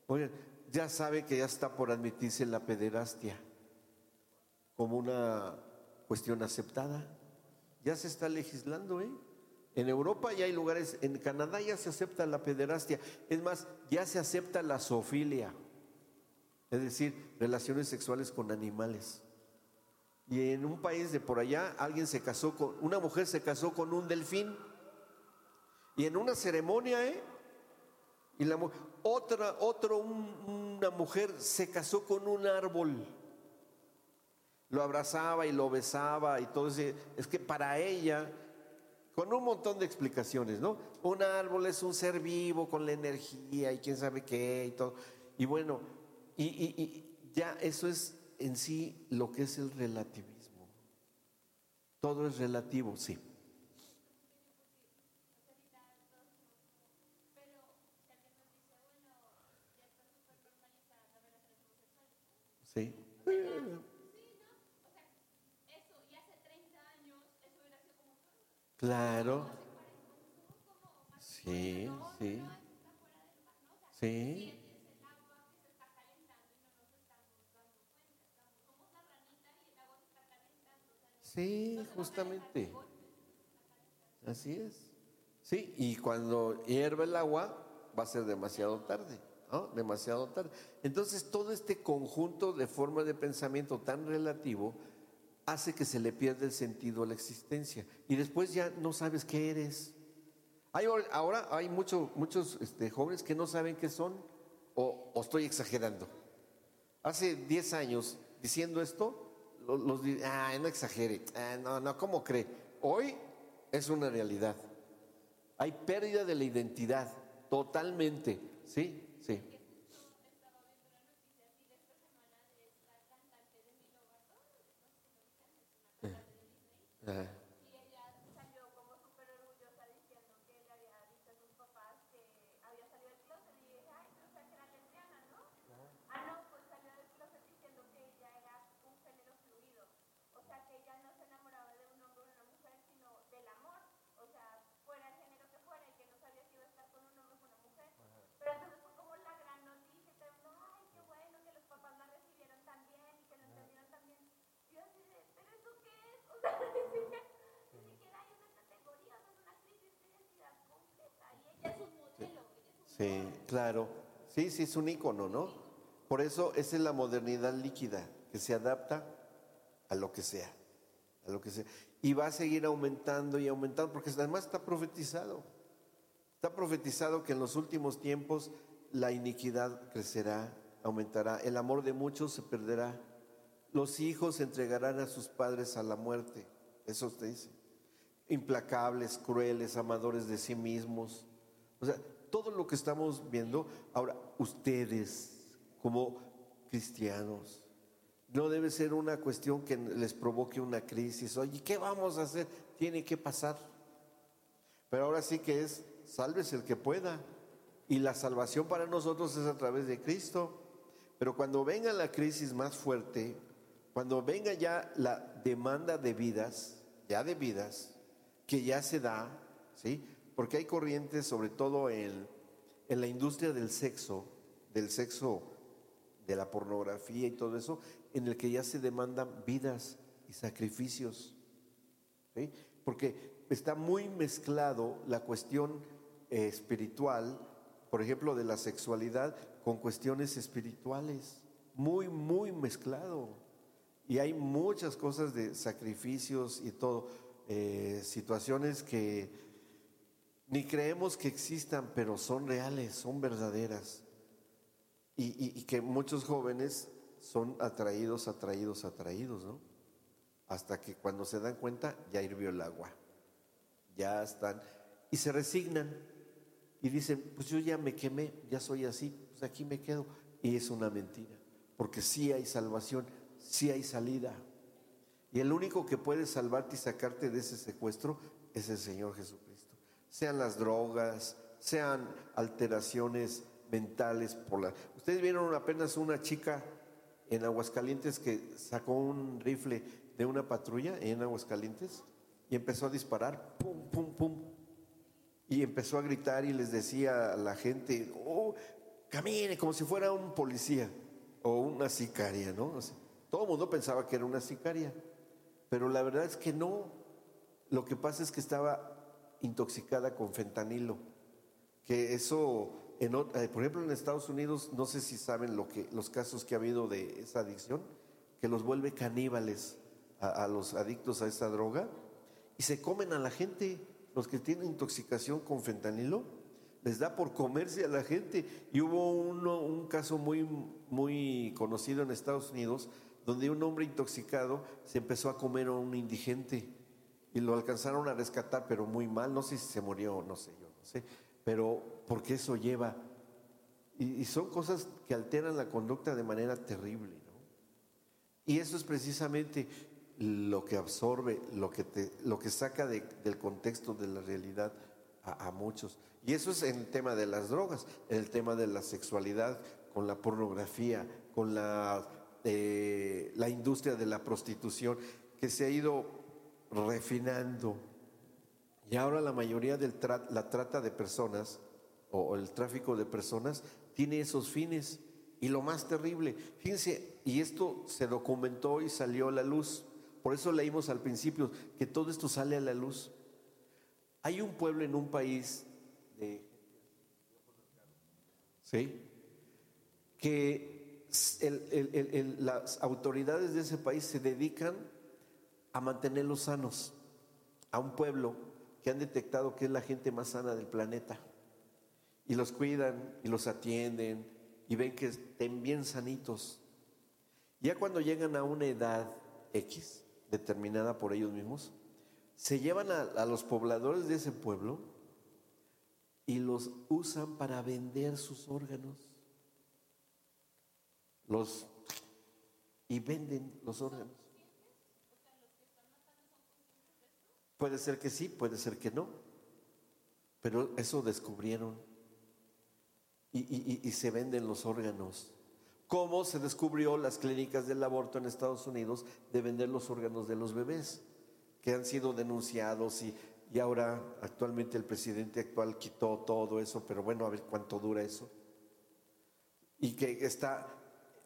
Oigan, ya sabe que ya está por admitirse la pederastia como una cuestión aceptada. Ya se está legislando, ¿eh? En Europa ya hay lugares, en Canadá ya se acepta la pederastia. Es más, ya se acepta la zoofilia, es decir, relaciones sexuales con animales. Y en un país de por allá, alguien se casó con, una mujer se casó con un delfín. Y en una ceremonia, ¿eh? Y la otra, otro, un, una mujer se casó con un árbol. Lo abrazaba y lo besaba y todo ese. Es que para ella, con un montón de explicaciones, ¿no? Un árbol es un ser vivo con la energía y quién sabe qué y todo. Y bueno, y, y, y ya eso es en sí lo que es el relativismo. Todo es relativo, sí. Sí. O sea, sí, ¿no? O sea, eso, y hace treinta años, eso hubiera sido como... Claro. Sí, sí. Sí. Sí, justamente. Así es. Sí, y cuando hierve el agua, va a ser demasiado tarde. ¿No? Demasiado tarde. Entonces todo este conjunto de formas de pensamiento tan relativo hace que se le pierda el sentido a la existencia y después ya no sabes qué eres. Hay, ahora hay mucho, muchos este, jóvenes que no saben qué son, o, o estoy exagerando. Hace diez años diciendo esto, los, los ah, no exagere, ah, no, no, ¿cómo cree? Hoy es una realidad. Hay pérdida de la identidad totalmente, ¿sí? Sí. Ah. Y ella salió como súper orgullosa diciendo que le había dicho a sus papás que había salido del closet y dije, ay, pero sabes que era lesbiana, ¿no? Ah, no, pues salió del closet diciendo que ella era un género fluido, o sea que ella no se enamoraba de un hombre o una mujer, sino del amor, o sea, fuera el género que fuera, y que no sabía si iba a estar con un hombre o con una mujer, pero entonces sí, claro, sí, sí, es un ícono, ¿no? Por eso esa es la modernidad líquida, que se adapta a lo que sea, a lo que sea, y va a seguir aumentando y aumentando, porque además está profetizado, está profetizado que en los últimos tiempos la iniquidad crecerá, aumentará, el amor de muchos se perderá, los hijos entregarán a sus padres a la muerte, eso usted dice, implacables, crueles, amadores de sí mismos, o sea, todo lo que estamos viendo. Ahora, ustedes como cristianos, no debe ser una cuestión que les provoque una crisis. Oye, ¿qué vamos a hacer? Tiene que pasar. Pero ahora sí que es, sálvese el que pueda. Y la salvación para nosotros es a través de Cristo. Pero cuando venga la crisis más fuerte, cuando venga ya la demanda de vidas, ya de vidas, que ya se da, ¿sí? Porque hay corrientes, sobre todo en, en la industria del sexo, del sexo, de la pornografía y todo eso, en el que ya se demandan vidas y sacrificios, ¿sí? Porque está muy mezclado la cuestión eh, espiritual, por ejemplo, de la sexualidad, con cuestiones espirituales, muy, muy mezclado. Y hay muchas cosas de sacrificios y todo, eh, situaciones que... ni creemos que existan, pero son reales, son verdaderas. Y, y, y que muchos jóvenes son atraídos, atraídos, atraídos, ¿no? Hasta que cuando se dan cuenta, ya hirvió el agua. Ya están. Y se resignan. Y dicen, pues yo ya me quemé, ya soy así, pues aquí me quedo. Y es una mentira. Porque sí hay salvación, sí hay salida. Y el único que puede salvarte y sacarte de ese secuestro es el Señor Jesucristo. Sean las drogas, sean alteraciones mentales por la... Ustedes vieron apenas una chica en Aguascalientes que sacó un rifle de una patrulla en Aguascalientes y empezó a disparar, pum, pum, pum, y empezó a gritar y les decía a la gente, oh, camine, como si fuera un policía o una sicaria, ¿no? O sea, todo el mundo pensaba que era una sicaria, pero la verdad es que no. Lo que pasa es que estaba intoxicada con fentanilo, que eso en, por ejemplo en Estados Unidos, no sé si saben lo que, los casos que ha habido de esa adicción, que los vuelve caníbales a, a los adictos a esa droga, y se comen a la gente, los que tienen intoxicación con fentanilo, les da por comerse a la gente. Y hubo uno, un caso muy, muy conocido en Estados Unidos, donde un hombre intoxicado se empezó a comer a un indigente y lo alcanzaron a rescatar, pero muy mal, no sé si se murió o no sé, yo no sé, pero porque eso lleva, y, y son cosas que alteran la conducta de manera terrible, ¿no? Y eso es precisamente lo que absorbe, lo que, te, lo que saca de, del contexto de la realidad a, a muchos. Y eso es en el tema de las drogas, en el tema de la sexualidad, con la pornografía, con la, eh, la industria de la prostitución, que se ha ido refinando. Y ahora la mayoría de tra- la trata de personas o, o el tráfico de personas tiene esos fines. Y lo más terrible, fíjense, y esto se documentó y salió a la luz. Por eso leímos al principio que todo esto sale a la luz. Hay un pueblo en un país de, ¿sí? que el, el, el, el, las autoridades de ese país se dedican a mantenerlos sanos, a un pueblo que han detectado que es la gente más sana del planeta, y los cuidan y los atienden y ven que estén bien sanitos. Ya cuando llegan a una edad X determinada por ellos mismos, se llevan a, a los pobladores de ese pueblo y los usan para vender sus órganos. Los y venden los órganos. Puede ser que sí, puede ser que no, pero eso descubrieron, y, y, y se venden los órganos. ¿Cómo se descubrió las clínicas del aborto en Estados Unidos de vender los órganos de los bebés? Que han sido denunciados y, y ahora actualmente el presidente actual quitó todo eso, pero bueno, a ver cuánto dura eso. Y que está,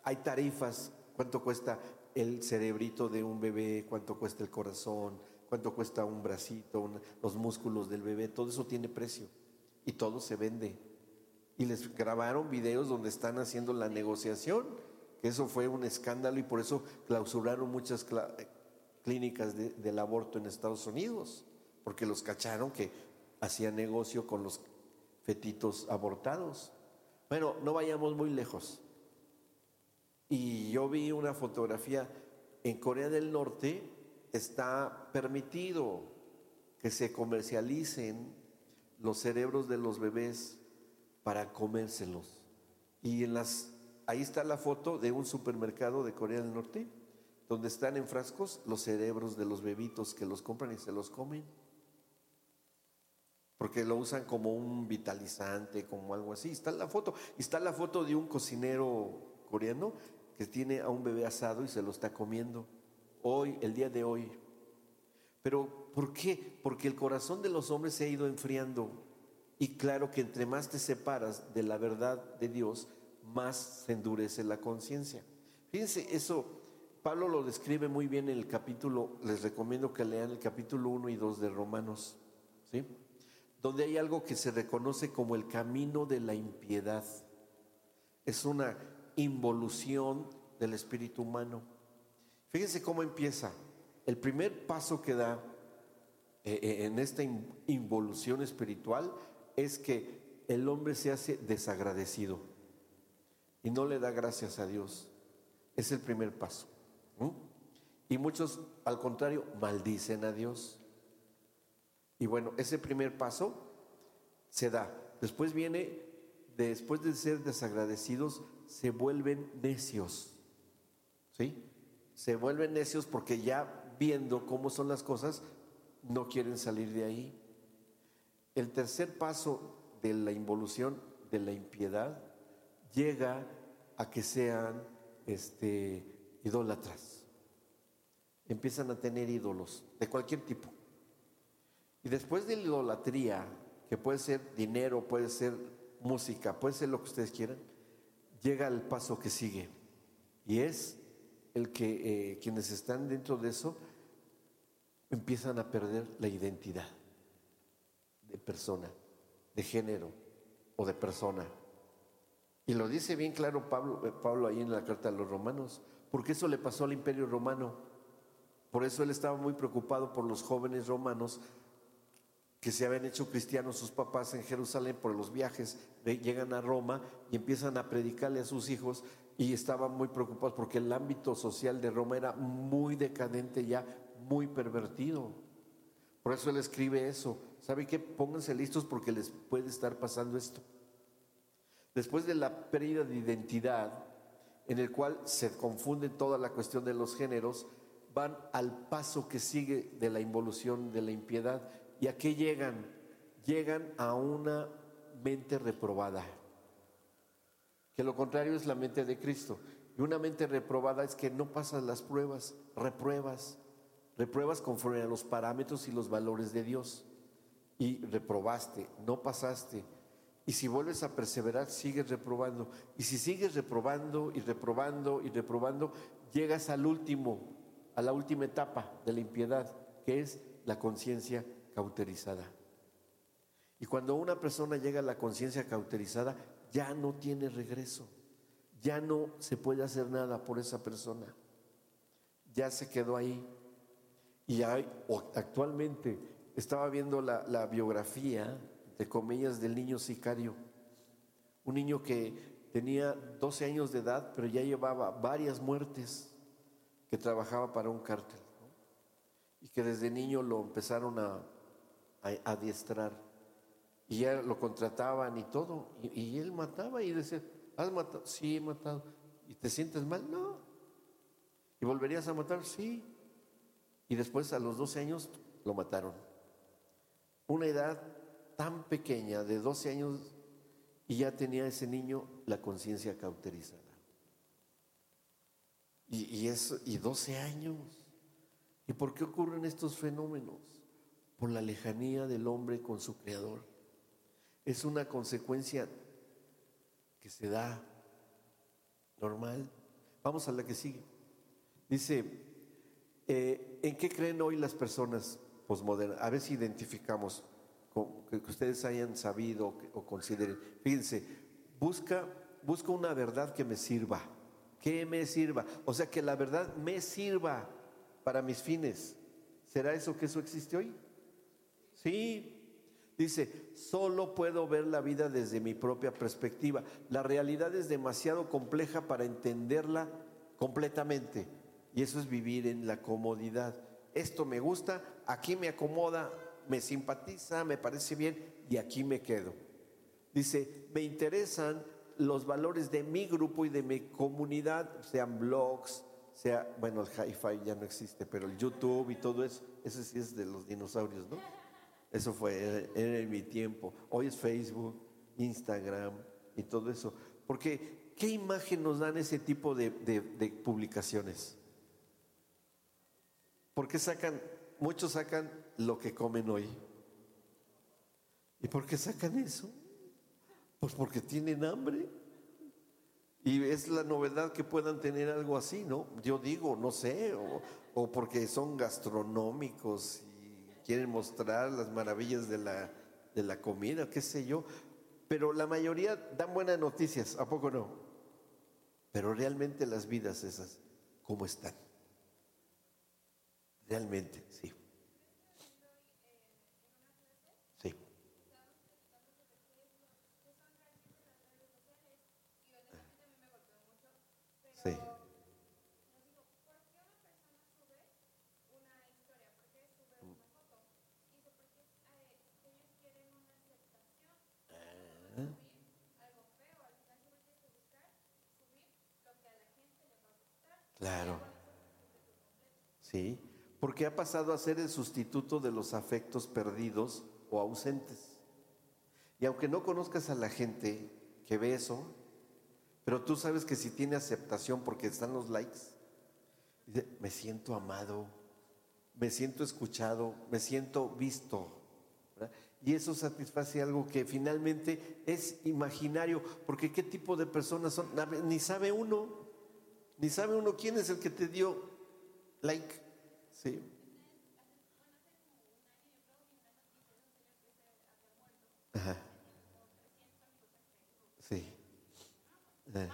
hay tarifas, cuánto cuesta el cerebrito de un bebé, cuánto cuesta el corazón, cuánto cuesta un bracito, un, los músculos del bebé, todo eso tiene precio y todo se vende. Y les grabaron videos donde están haciendo la negociación, que eso fue un escándalo y por eso clausuraron muchas cla- clínicas de, del aborto en Estados Unidos, porque los cacharon que hacían negocio con los fetitos abortados. Bueno, no vayamos muy lejos. Y yo vi una fotografía en Corea del Norte, está permitido que se comercialicen los cerebros de los bebés para comérselos. Y en las, ahí está la foto de un supermercado de Corea del Norte, donde están en frascos los cerebros de los bebitos que los compran y se los comen, porque lo usan como un vitalizante, como algo así. Está la foto, está la foto de un cocinero coreano que tiene a un bebé asado y se lo está comiendo hoy, el día de hoy. Pero ¿por qué? Porque el corazón de los hombres se ha ido enfriando, y claro que entre más te separas de la verdad de Dios, más se endurece la conciencia. Fíjense eso. Pablo lo describe muy bien en el capítulo, les recomiendo que lean el capítulo uno y dos de Romanos, ¿sí? Donde hay algo que se reconoce como el camino de la impiedad. Es una involución del espíritu humano. Fíjense cómo empieza. El primer paso que da en esta involución espiritual es que el hombre se hace desagradecido y no le da gracias a Dios. Es el primer paso. ¿Mm? Y muchos, al contrario, maldicen a Dios. Y bueno, ese primer paso se da. Después viene, después de ser desagradecidos, se vuelven necios. ¿Sí? Se vuelven necios porque ya viendo cómo son las cosas, no quieren salir de ahí. El tercer paso de la involución, de la impiedad, llega a que sean este... idólatras. Empiezan a tener ídolos de cualquier tipo. Y después de la idolatría, que puede ser dinero, puede ser música, puede ser lo que ustedes quieran, llega el paso que sigue, y es el que eh, quienes están dentro de eso empiezan a perder la identidad de persona, de género o de persona. Y lo dice bien claro Pablo, Pablo ahí en la carta a los Romanos, porque eso le pasó al Imperio Romano. Por eso él estaba muy preocupado por los jóvenes romanos que se habían hecho cristianos sus papás en Jerusalén por los viajes, llegan a Roma y empiezan a predicarle a sus hijos, y estaban muy preocupados porque el ámbito social de Roma era muy decadente ya, muy pervertido. Por eso él escribe eso. ¿Saben qué? Pónganse listos porque les puede estar pasando esto. Después de la pérdida de identidad, en el cual se confunde toda la cuestión de los géneros, van al paso que sigue de la involución de la impiedad. ¿Y a qué llegan? Llegan a una mente reprobada, que lo contrario es la mente de Cristo. Y una mente reprobada es que no pasas las pruebas, repruebas, repruebas conforme a los parámetros y los valores de Dios. Y reprobaste, no pasaste. Y si vuelves a perseverar, sigues reprobando. Y si sigues reprobando y reprobando y reprobando, llegas al último, a la última etapa de la impiedad, que es la conciencia cauterizada. Y cuando una persona llega a la conciencia cauterizada, ya no tiene regreso, ya no se puede hacer nada por esa persona, ya se quedó ahí. Y hay, actualmente estaba viendo la, la biografía, de comillas, del niño sicario, un niño que tenía doce años de edad, pero ya llevaba varias muertes, que trabajaba para un cártel, ¿no? Y que desde niño lo empezaron a adiestrar y ya lo contrataban y todo, y, y él mataba y decía: ¿has matado? Sí, he matado. ¿Y te sientes mal? No. ¿Y volverías a matar? Sí. Y después, a los doce años, lo mataron. Una edad tan pequeña, de doce años, y ya tenía ese niño la conciencia cauterizada. Y, y, eso, y doce años. ¿Y por qué ocurren estos fenómenos? Por la lejanía del hombre con su Creador. Es una consecuencia que se da normal. Vamos a la que sigue. Dice, eh, ¿en qué creen hoy las personas posmodernas? A ver si identificamos, con, que, que ustedes hayan sabido o, que, o consideren. Fíjense, busca, busca una verdad que me sirva, que me sirva. O sea, que la verdad me sirva para mis fines. ¿Será eso que eso existe hoy? Sí, dice, solo puedo ver la vida desde mi propia perspectiva. La realidad es demasiado compleja para entenderla completamente. Y eso es vivir en la comodidad. Esto me gusta, aquí me acomoda, me simpatiza, me parece bien y aquí me quedo. Dice, me interesan los valores de mi grupo y de mi comunidad, sean blogs, sea, bueno, el hi-fi ya no existe, pero el YouTube y todo eso, eso sí es de los dinosaurios, ¿no? Eso fue en mi tiempo. Hoy es Facebook, Instagram y todo eso. Porque, ¿qué imagen nos dan ese tipo de, de, de publicaciones? ¿Por qué sacan, muchos sacan lo que comen hoy? ¿Y por qué sacan eso? Pues porque tienen hambre. Y es la novedad que puedan tener algo así, ¿no? Yo digo, no sé, o, o porque son gastronómicos y quieren mostrar las maravillas de la, de la comida, qué sé yo. Pero la mayoría dan buenas noticias, ¿a poco no? Pero realmente las vidas esas, ¿cómo están? Realmente, sí. Sí. Sí. Claro. Sí, porque ha pasado a ser el sustituto de los afectos perdidos o ausentes. Y aunque no conozcas a la gente que ve eso, pero tú sabes que si tiene aceptación porque están los likes, dice, me siento amado, me siento escuchado, me siento visto, ¿verdad? Y eso satisface algo que finalmente es imaginario, porque ¿qué tipo de personas son? Ni sabe uno, ni sabe uno quién es el que te dio like. Sí. Ajá. Sí. Eh.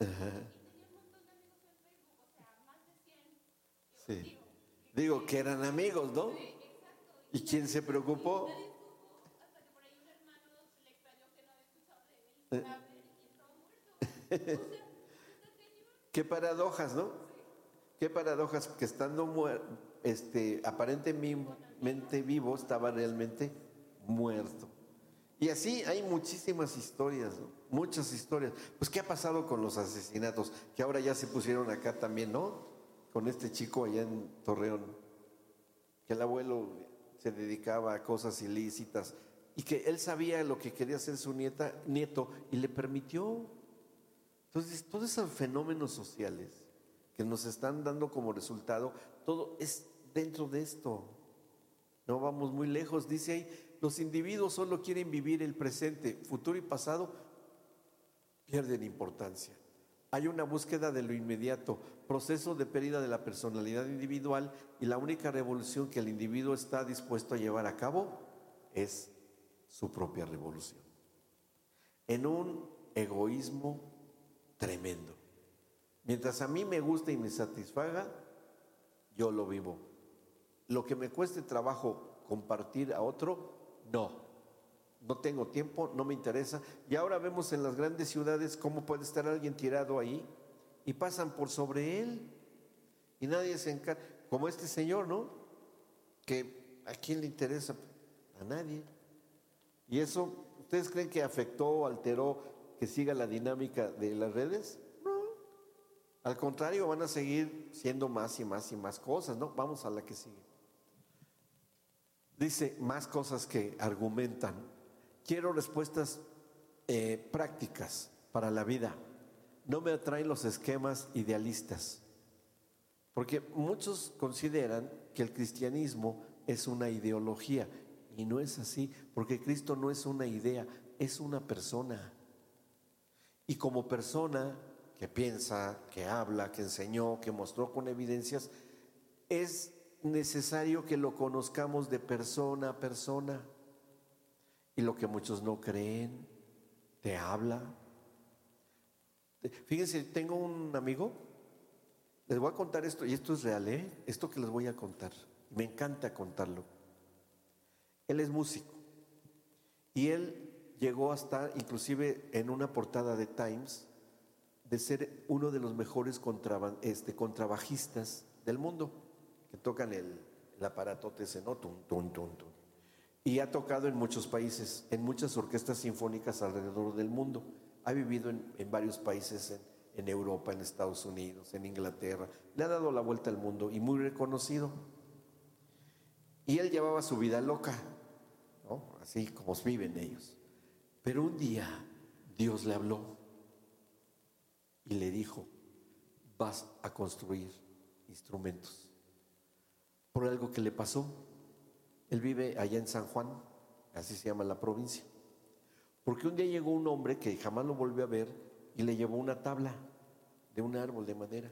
Ajá. Sí. Digo que eran amigos, ¿no? Sí, exacto. ¿Y quién se preocupó? Hasta que por ahí un hermano se le extrañó que no había escuchado de él y estaba muerto. Qué paradojas, ¿no? Qué paradojas, que estando muerto, este, aparentemente vivo, estaba realmente muerto. Y así hay muchísimas historias, ¿no? Muchas historias. Pues, ¿qué ha pasado con los asesinatos? Que ahora ya se pusieron acá también, ¿no? Con este chico allá en Torreón, que el abuelo se dedicaba a cosas ilícitas y que él sabía lo que quería hacer su nieta, nieto, y le permitió. Entonces, todos esos fenómenos sociales que nos están dando como resultado, todo es dentro de esto. No vamos muy lejos, dice ahí, los individuos solo quieren vivir el presente, futuro y pasado pierden importancia. Hay una búsqueda de lo inmediato, proceso de pérdida de la personalidad individual, y la única revolución que el individuo está dispuesto a llevar a cabo es su propia revolución. En un egoísmo tremendo. Mientras a mí me guste y me satisfaga, yo lo vivo. Lo que me cueste trabajo compartir a otro, no. No tengo tiempo, no me interesa. Y ahora vemos en las grandes ciudades cómo puede estar alguien tirado ahí y pasan por sobre él y nadie se encarga. Como este señor, ¿no? Que ¿a quién le interesa? A nadie. Y eso, ¿ustedes creen que afectó, alteró, que siga la dinámica de las redes? No. Al contrario, van a seguir siendo más y más y más cosas, ¿no? Vamos a la que sigue. Dice más cosas que argumentan. Quiero respuestas eh, prácticas para la vida. No me atraen los esquemas idealistas. Porque muchos consideran que el cristianismo es una ideología. Y no es así, porque Cristo no es una idea, es una persona. Y como persona que piensa, que habla, que enseñó, que mostró con evidencias, es necesario que lo conozcamos de persona a persona. Y lo que muchos no creen, te habla. Fíjense, tengo un amigo, les voy a contar esto, y esto es real, ¿eh? Esto que les voy a contar, me encanta contarlo. Él es músico y él llegó hasta, inclusive en una portada de Times, de ser uno de los mejores contra, este, contrabajistas del mundo, que tocan el, el aparatote ese, ¿no? Tum, tum, tum, tum. Y ha tocado en muchos países, en muchas orquestas sinfónicas alrededor del mundo. Ha vivido en, en varios países, en, en Europa, en Estados Unidos, en Inglaterra. Le ha dado la vuelta al mundo y muy reconocido. Y él llevaba su vida loca, ¿no? Así como viven ellos. Pero un día Dios le habló y le dijo: vas a construir instrumentos. Por algo que le pasó. Él vive allá en San Juan, así se llama la provincia, porque un día llegó un hombre que jamás lo volvió a ver y le llevó una tabla de un árbol de madera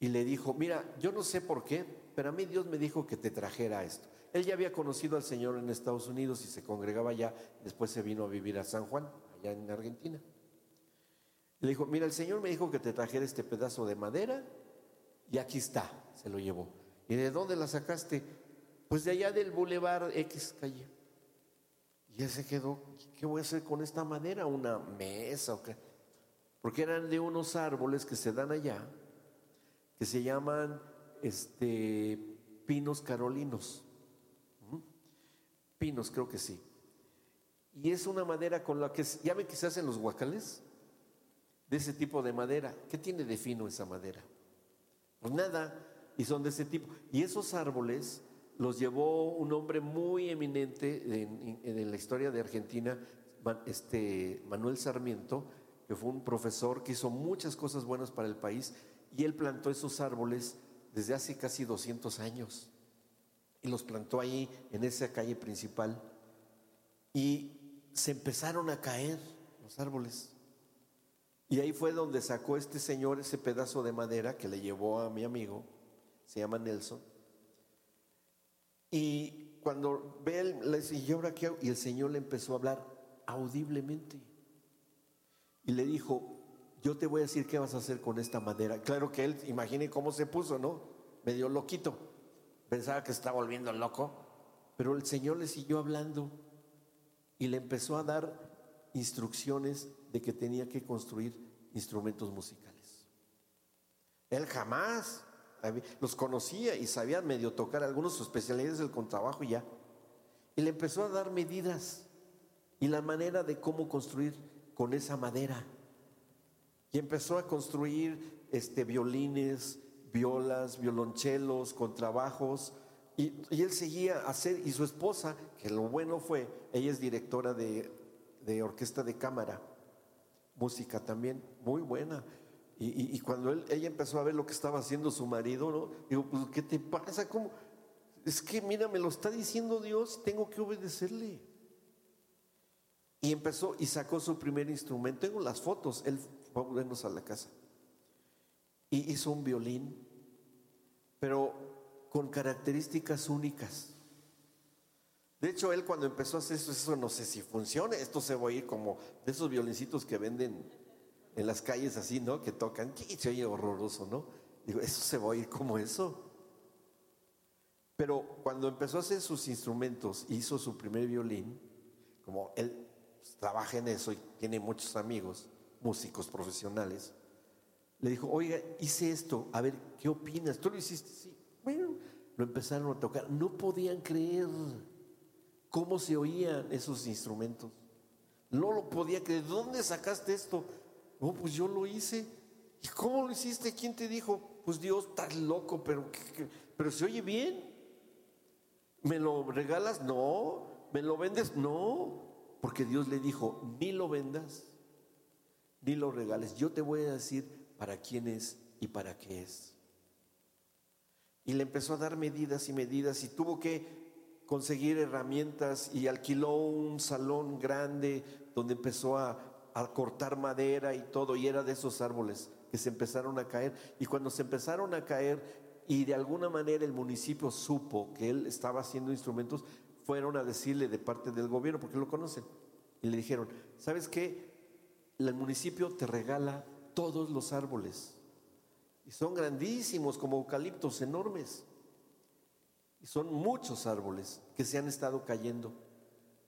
y le dijo: mira, yo no sé por qué, pero a mí Dios me dijo que te trajera esto. Él ya había conocido al Señor en Estados Unidos y se congregaba allá, después se vino a vivir a San Juan, allá en Argentina. Le dijo: mira, el Señor me dijo que te trajera este pedazo de madera y aquí está. Se lo llevó. ¿Y de dónde la sacaste? Pues de allá del bulevar X calle. Y él se quedó: ¿qué voy a hacer con esta madera? ¿Una mesa o qué? Porque eran de unos árboles que se dan allá, que se llaman este, pinos carolinos. Pinos, creo que sí. Y es una madera con la que, ya ven que se hacen los guacales, de ese tipo de madera. ¿Qué tiene de fino esa madera? Pues nada. Y son de ese tipo. Y esos árboles los llevó un hombre muy eminente en, en, en la historia de Argentina, este, Manuel Sarmiento, que fue un profesor que hizo muchas cosas buenas para el país, y él plantó esos árboles desde hace casi doscientos años y los plantó ahí en esa calle principal, y se empezaron a caer los árboles. Y ahí fue donde sacó este señor ese pedazo de madera que le llevó a mi amigo, se llama Nelson. Y cuando ve él, le dice: ¿y ahora qué hago? Y el Señor le empezó a hablar audiblemente y le dijo: yo te voy a decir qué vas a hacer con esta madera. Claro que él, imagine cómo se puso, ¿no? medio loquito, pensaba que se estaba volviendo loco, pero el Señor le siguió hablando y le empezó a dar instrucciones de que tenía que construir instrumentos musicales. Él jamás los conocía y sabía medio tocar algunos, sus especialidades del contrabajo y ya. Y le empezó a dar medidas y la manera de cómo construir con esa madera. Y empezó a construir este, violines, violas, violonchelos, contrabajos. Y, y él seguía a hacer, y su esposa, que lo bueno fue, ella es directora de, de orquesta de cámara, música también, muy buena. Y, y, y cuando él, ella empezó a ver lo que estaba haciendo su marido, ¿no? Digo, pues, ¿qué te pasa? ¿Cómo? Es que mira, me lo está diciendo Dios, tengo que obedecerle. Y empezó y sacó su primer instrumento. Tengo las fotos, él fue a volvernos a la casa. Y hizo un violín, pero con características únicas. De hecho, él cuando empezó a hacer eso, eso no sé si funciona, esto se va a ir como de esos violincitos que venden en las calles así, ¿no? Que tocan, y se oye horroroso, ¿no? Digo, eso se va a ir como eso. Pero cuando empezó a hacer sus instrumentos, hizo su primer violín, como él trabaja en eso y tiene muchos amigos, músicos profesionales, le dijo, oiga, hice esto, a ver, ¿qué opinas? ¿Tú lo hiciste? Sí. Bueno, lo empezaron a tocar, no podían creer cómo se oían esos instrumentos, no lo podía creer, ¿dónde sacaste esto? No, oh, pues yo lo hice. ¿Y cómo lo hiciste? ¿Quién te dijo? Pues Dios, estás loco, pero, pero se oye bien. ¿Me lo regalas? No. ¿Me lo vendes? No. Porque Dios le dijo, ni lo vendas, ni lo regales. Yo te voy a decir para quién es y para qué es. Y le empezó a dar medidas y medidas y tuvo que conseguir herramientas y alquiló un salón grande donde empezó a, a cortar madera y todo, y era de esos árboles que se empezaron a caer, y cuando se empezaron a caer y de alguna manera el municipio supo que él estaba haciendo instrumentos, fueron a decirle de parte del gobierno, porque lo conocen, y le dijeron, ¿sabes qué? El municipio te regala todos los árboles y son grandísimos, como eucaliptos enormes, y son muchos árboles que se han estado cayendo.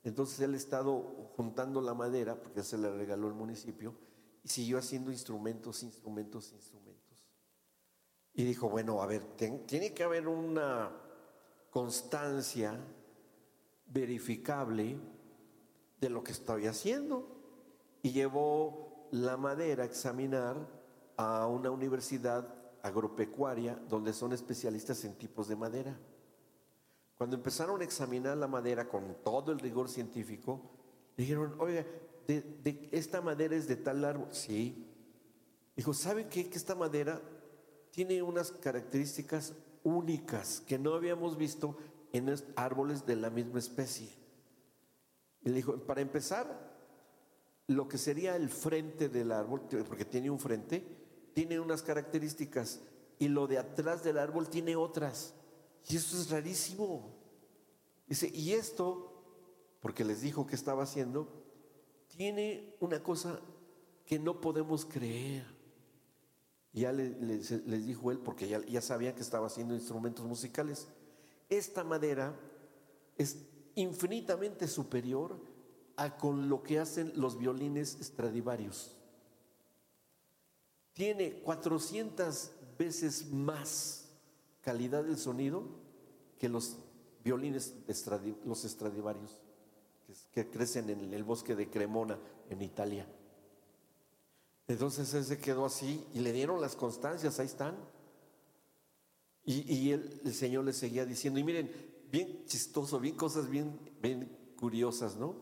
Entonces él ha estado juntando la madera, porque se le regaló el municipio, y siguió haciendo instrumentos, instrumentos, instrumentos. Y dijo, bueno, a ver, ten, tiene que haber una constancia verificable de lo que estoy haciendo. Y llevó la madera a examinar a una universidad agropecuaria donde son especialistas en tipos de madera. Cuando empezaron a examinar la madera con todo el rigor científico, dijeron, oiga, De, de, esta madera es de tal árbol. Sí. Dijo, ¿saben qué? Que esta madera tiene unas características únicas que no habíamos visto en árboles de la misma especie. Y le dijo, para empezar, lo que sería el frente del árbol, porque tiene un frente, tiene unas características, y lo de atrás del árbol tiene otras. Y esto es rarísimo. Dice, y esto, porque les dijo que estaba haciendo, tiene una cosa que no podemos creer. Ya les, les, les dijo él, porque ya, ya sabían que estaba haciendo instrumentos musicales. Esta madera es infinitamente superior a con lo que hacen los violines Stradivarius. Tiene cuatrocientas veces más calidad del sonido que los violines Stradiv- los Stradivarius que crecen en el bosque de Cremona, en Italia. Entonces él se quedó así y le dieron las constancias, ahí están. Y, y él, el Señor le seguía diciendo, y miren, bien chistoso, bien cosas bien, bien curiosas, ¿no?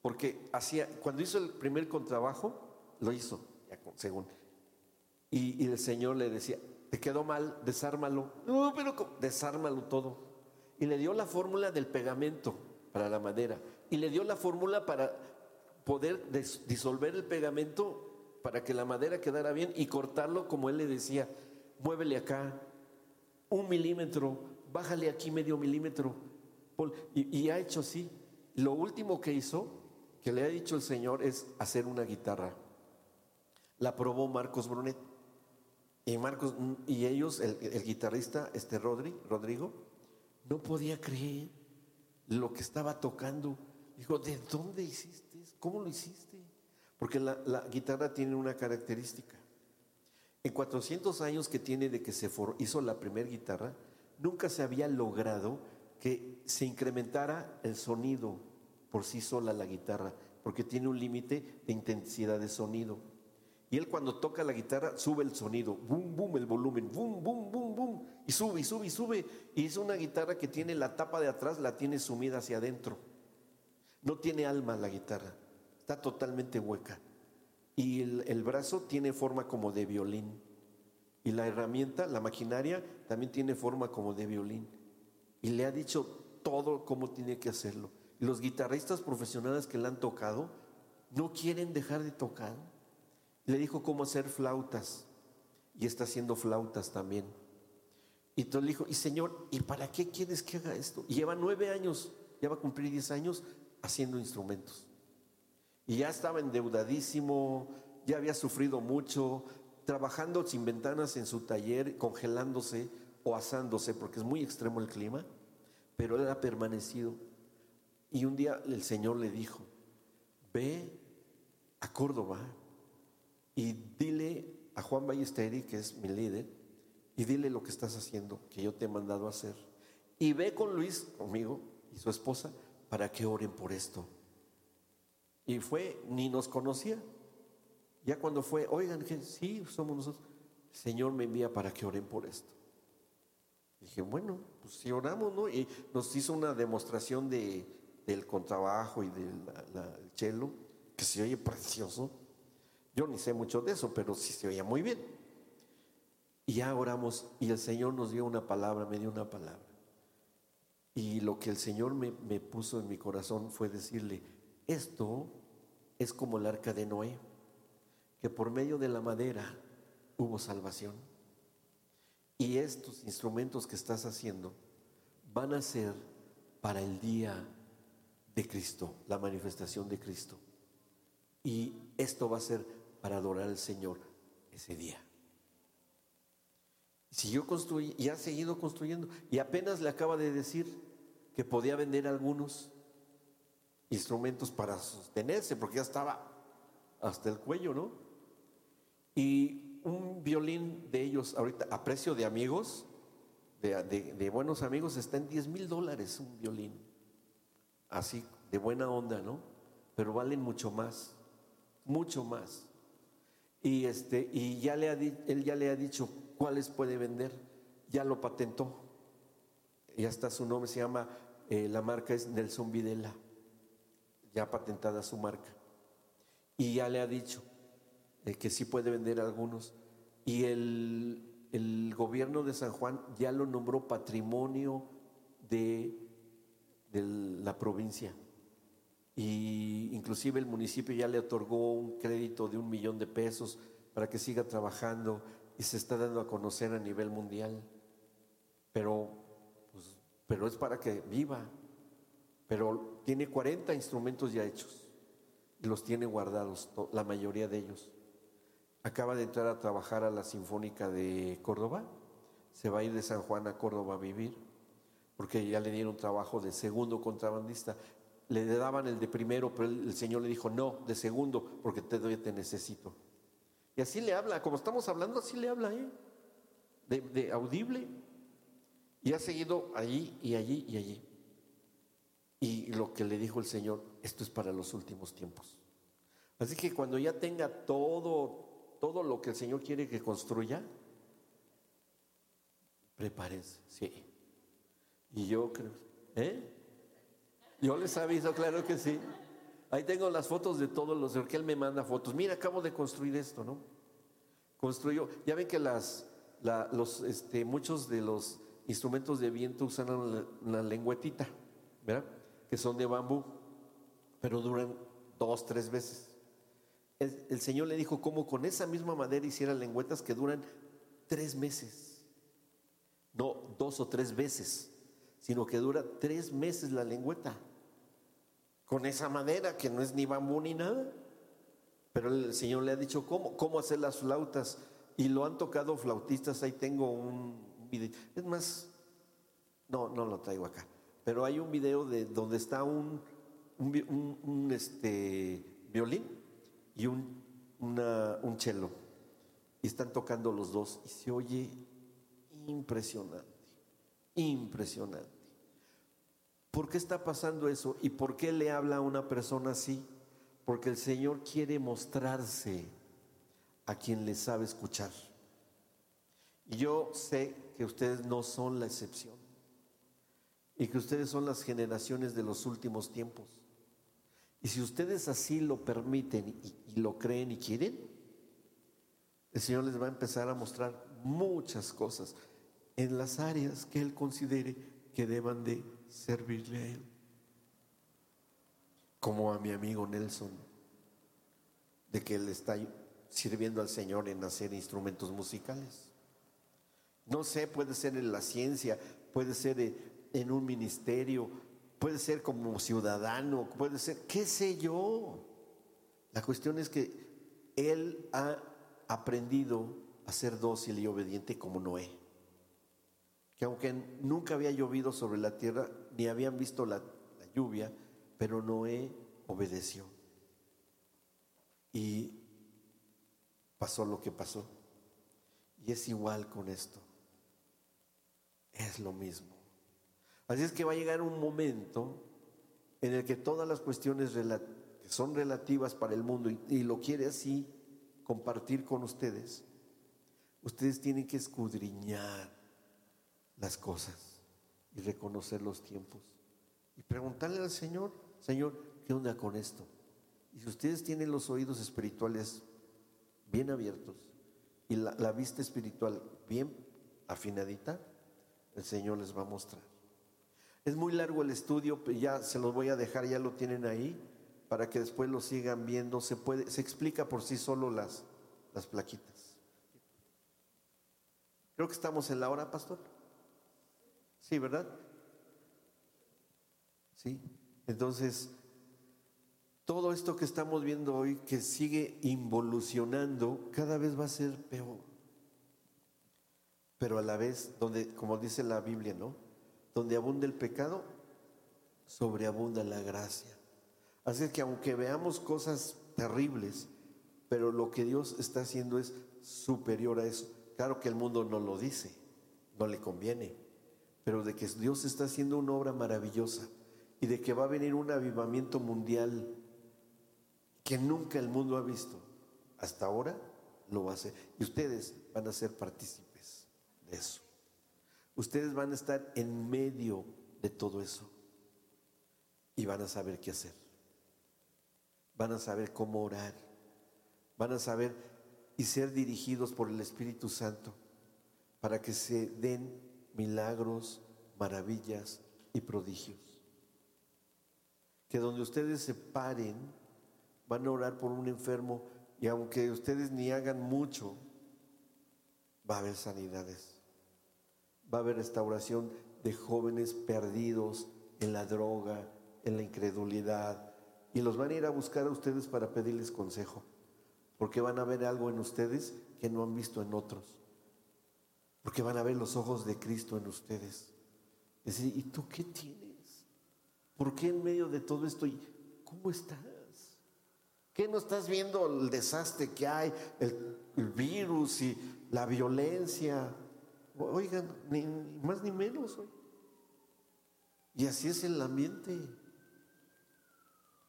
Porque hacía, cuando hizo el primer contrabajo, lo hizo, según. Y, y el Señor le decía, te quedó mal, desármalo. No, pero ¿cómo? Desármalo todo. Y le dio la fórmula del pegamento para la madera, y le dio la fórmula para poder des- disolver el pegamento para que la madera quedara bien, y cortarlo como él le decía, muévele acá un milímetro, bájale aquí medio milímetro, y, y ha hecho así. Lo último que hizo, que le ha dicho el Señor, es hacer una guitarra. La probó Marcos Brunet, Y Marcos, y ellos, el, el guitarrista este Rodri, Rodrigo, no podía creer lo que estaba tocando. Dijo, ¿de dónde hiciste eso? ¿Cómo lo hiciste? Porque la, la guitarra tiene una característica. En cuatrocientos años que tiene de que se for, hizo la primera guitarra, nunca se había logrado que se incrementara el sonido por sí sola la guitarra, porque tiene un límite de intensidad de sonido. Y él cuando toca la guitarra sube el sonido, boom, boom, el volumen, boom, boom, boom, boom, y sube, y sube, y sube. Y es una guitarra que tiene la tapa de atrás, la tiene sumida hacia adentro. No tiene alma la guitarra, está totalmente hueca. Y el, el brazo tiene forma como de violín. Y la herramienta, la maquinaria, también tiene forma como de violín. Y le ha dicho todo cómo tiene que hacerlo. Y los guitarristas profesionales que la han tocado no quieren dejar de tocar. Le dijo cómo hacer flautas y está haciendo flautas también. Y entonces le dijo, y señor, ¿y para qué quieres que haga esto? Y lleva nueve años, ya va a cumplir diez años haciendo instrumentos. Y ya estaba endeudadísimo, ya había sufrido mucho, trabajando sin ventanas en su taller, congelándose o asándose, porque es muy extremo el clima, pero él ha permanecido. Y un día el Señor le dijo, ve a Córdoba y dile a Juan Ballesteri, que es mi líder, y dile lo que estás haciendo, que yo te he mandado a hacer. Y ve con Luis, conmigo y su esposa, para que oren por esto. Y fue, ni nos conocía. Ya cuando fue, oigan, que sí, somos nosotros. El Señor me envía para que oren por esto. Y dije, bueno, pues si oramos, ¿no? Y nos hizo una demostración de, del contrabajo y del cello, que se oye precioso. Yo ni sé mucho de eso, pero sí se oía muy bien. Y ya oramos y el Señor nos dio una palabra, me dio una palabra. Y lo que el Señor me, me puso en mi corazón fue decirle, esto es como el arca de Noé, que por medio de la madera hubo salvación. Y estos instrumentos que estás haciendo van a ser para el día de Cristo, la manifestación de Cristo. Y esto va a ser para adorar al Señor ese día. Siguió construyendo y ha seguido construyendo. Y apenas le acaba de decir que podía vender algunos instrumentos para sostenerse, porque ya estaba hasta el cuello, ¿no? Y un violín de ellos, ahorita a precio de amigos, de, de, de buenos amigos, está en diez mil dólares un violín. Así, de buena onda, ¿no? Pero valen mucho más, mucho más. Y este y ya le ha di, él ya le ha dicho cuáles puede vender, ya lo patentó, ya está su nombre, se llama, eh, la marca es Nelson Videla, ya patentada su marca. Y ya le ha dicho eh, que sí puede vender algunos. Y el, el gobierno de San Juan ya lo nombró patrimonio de, de la provincia. Y inclusive el municipio ya le otorgó un crédito de un millón de pesos para que siga trabajando y se está dando a conocer a nivel mundial. Pero, pues, pero es para que viva. Pero tiene cuarenta instrumentos ya hechos y los tiene guardados, la mayoría de ellos. Acaba de entrar a trabajar a la Sinfónica de Córdoba. Se va a ir de San Juan a Córdoba a vivir, porque ya le dieron trabajo de segundo contrabandista. Le daban el de primero, pero el Señor le dijo, no, de segundo, porque te doy, te necesito. Y así le habla, como estamos hablando, así le habla, ¿eh? De, de audible. Y ha seguido allí y allí y allí. Y lo que le dijo el Señor, esto es para los últimos tiempos. Así que cuando ya tenga todo, todo lo que el Señor quiere que construya, prepárense, sí. Y yo creo, ¿eh? Yo les aviso, claro que sí. Ahí tengo las fotos de todos los, porque él me manda fotos. Mira, acabo de construir esto, ¿no? Construyó. Ya ven que las, la, los, este, muchos de los instrumentos de viento usan una, una lengüetita, ¿verdad? Que son de bambú, pero duran dos, tres veces. El, el Señor le dijo cómo con esa misma madera hiciera lengüetas que duran tres meses, no dos o tres veces, sino que dura tres meses la lengüeta. Con esa madera que no es ni bambú ni nada. Pero el Señor le ha dicho cómo, cómo hacer las flautas. y lo han tocado flautistas. Ahí tengo un video, es más, no, no lo traigo acá, pero hay un video de donde está un, un, un, un este, violín y un, una, un cello, y están tocando los dos y se oye impresionante, impresionante. ¿Por qué está pasando eso? ¿Y por qué le habla a una persona así? Porque el Señor quiere mostrarse a quien le sabe escuchar. Y yo sé que ustedes no son la excepción, y que ustedes son las generaciones de los últimos tiempos. Y si ustedes así lo permiten y, y lo creen y quieren, el Señor les va a empezar a mostrar muchas cosas en las áreas que Él considere que deban de servirle a Él. Como a mi amigo Nelson, de que él está sirviendo al Señor en hacer instrumentos musicales. No sé, puede ser en la ciencia, puede ser en un ministerio, puede ser como ciudadano, puede ser, qué sé yo. La cuestión es que él ha aprendido a ser dócil y obediente como Noé, que aunque nunca había llovido sobre la tierra, ni habían visto la, la lluvia, pero Noé obedeció y pasó lo que pasó. Y es igual con esto, es lo mismo. Así es que va a llegar un momento en el que todas las cuestiones que son relativas para el mundo, y, y lo quiere así compartir con ustedes, ustedes tienen que escudriñar las cosas y reconocer los tiempos y preguntarle al Señor: Señor, ¿qué onda con esto? Y si ustedes tienen los oídos espirituales bien abiertos y la, la vista espiritual bien afinadita, el Señor les va a mostrar. Es muy largo el estudio, ya se los voy a dejar, ya lo tienen ahí para que después lo sigan viendo. Se puede, se explica por sí solo las, las plaquitas. Creo que estamos en la hora, pastor. Sí, ¿verdad? Sí. Entonces, todo esto que estamos viendo hoy, que sigue involucionando, cada vez va a ser peor. Pero a la vez, donde, como dice la Biblia, ¿no?, donde abunda el pecado, sobreabunda la gracia. Así que aunque veamos cosas terribles, pero lo que Dios está haciendo es superior a eso. Claro que el mundo no lo dice, no le conviene, pero de que Dios está haciendo una obra maravillosa, y de que va a venir un avivamiento mundial que nunca el mundo ha visto hasta ahora, lo va a hacer. Y ustedes van a ser partícipes de eso. Ustedes van a estar en medio de todo eso y van a saber qué hacer. Van a saber cómo orar. Van a saber y ser dirigidos por el Espíritu Santo para que se den milagros, maravillas y prodigios. Que donde ustedes se paren, van a orar por un enfermo, y aunque ustedes ni hagan mucho, va a haber sanidades, va a haber restauración de jóvenes perdidos en la droga, en la incredulidad, y los van a ir a buscar a ustedes para pedirles consejo, porque van a ver algo en ustedes que no han visto en otros, porque van a ver los ojos de Cristo en ustedes. Es decir, ¿y tú qué tienes? ¿Por qué en medio de todo esto? ¿Cómo estás? ¿Qué no estás viendo el desastre que hay, el, el virus y la violencia? Oigan, ni, ni más ni menos. Oigan. Y así es el ambiente.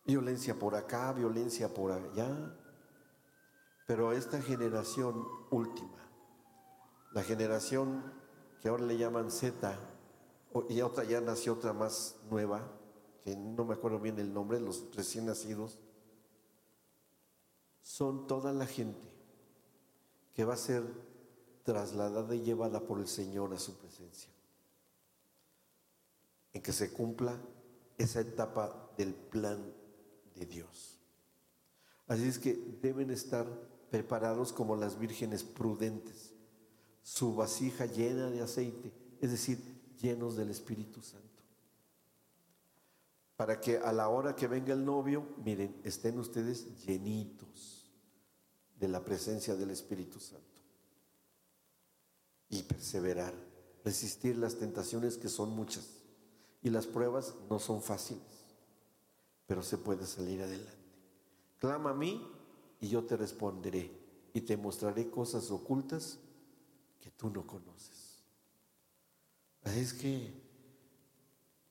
Violencia por acá, violencia por allá. Pero esta generación última, la generación que ahora le llaman Z, y otra ya nació otra más nueva, que no me acuerdo bien el nombre, los recién nacidos, son toda la gente que va a ser trasladada y llevada por el Señor a su presencia, en que se cumpla esa etapa del plan de Dios. Así es que deben estar preparados como las vírgenes prudentes, su vasija llena de aceite, es decir, llenos del Espíritu Santo, para que a la hora que venga el novio, miren, estén ustedes llenitos de la presencia del Espíritu Santo. y perseverar, resistir las tentaciones, que son muchas, y las pruebas no son fáciles, pero se puede salir adelante. Clama a mí y yo te responderé y te mostraré cosas ocultas que tú no conoces. Así es que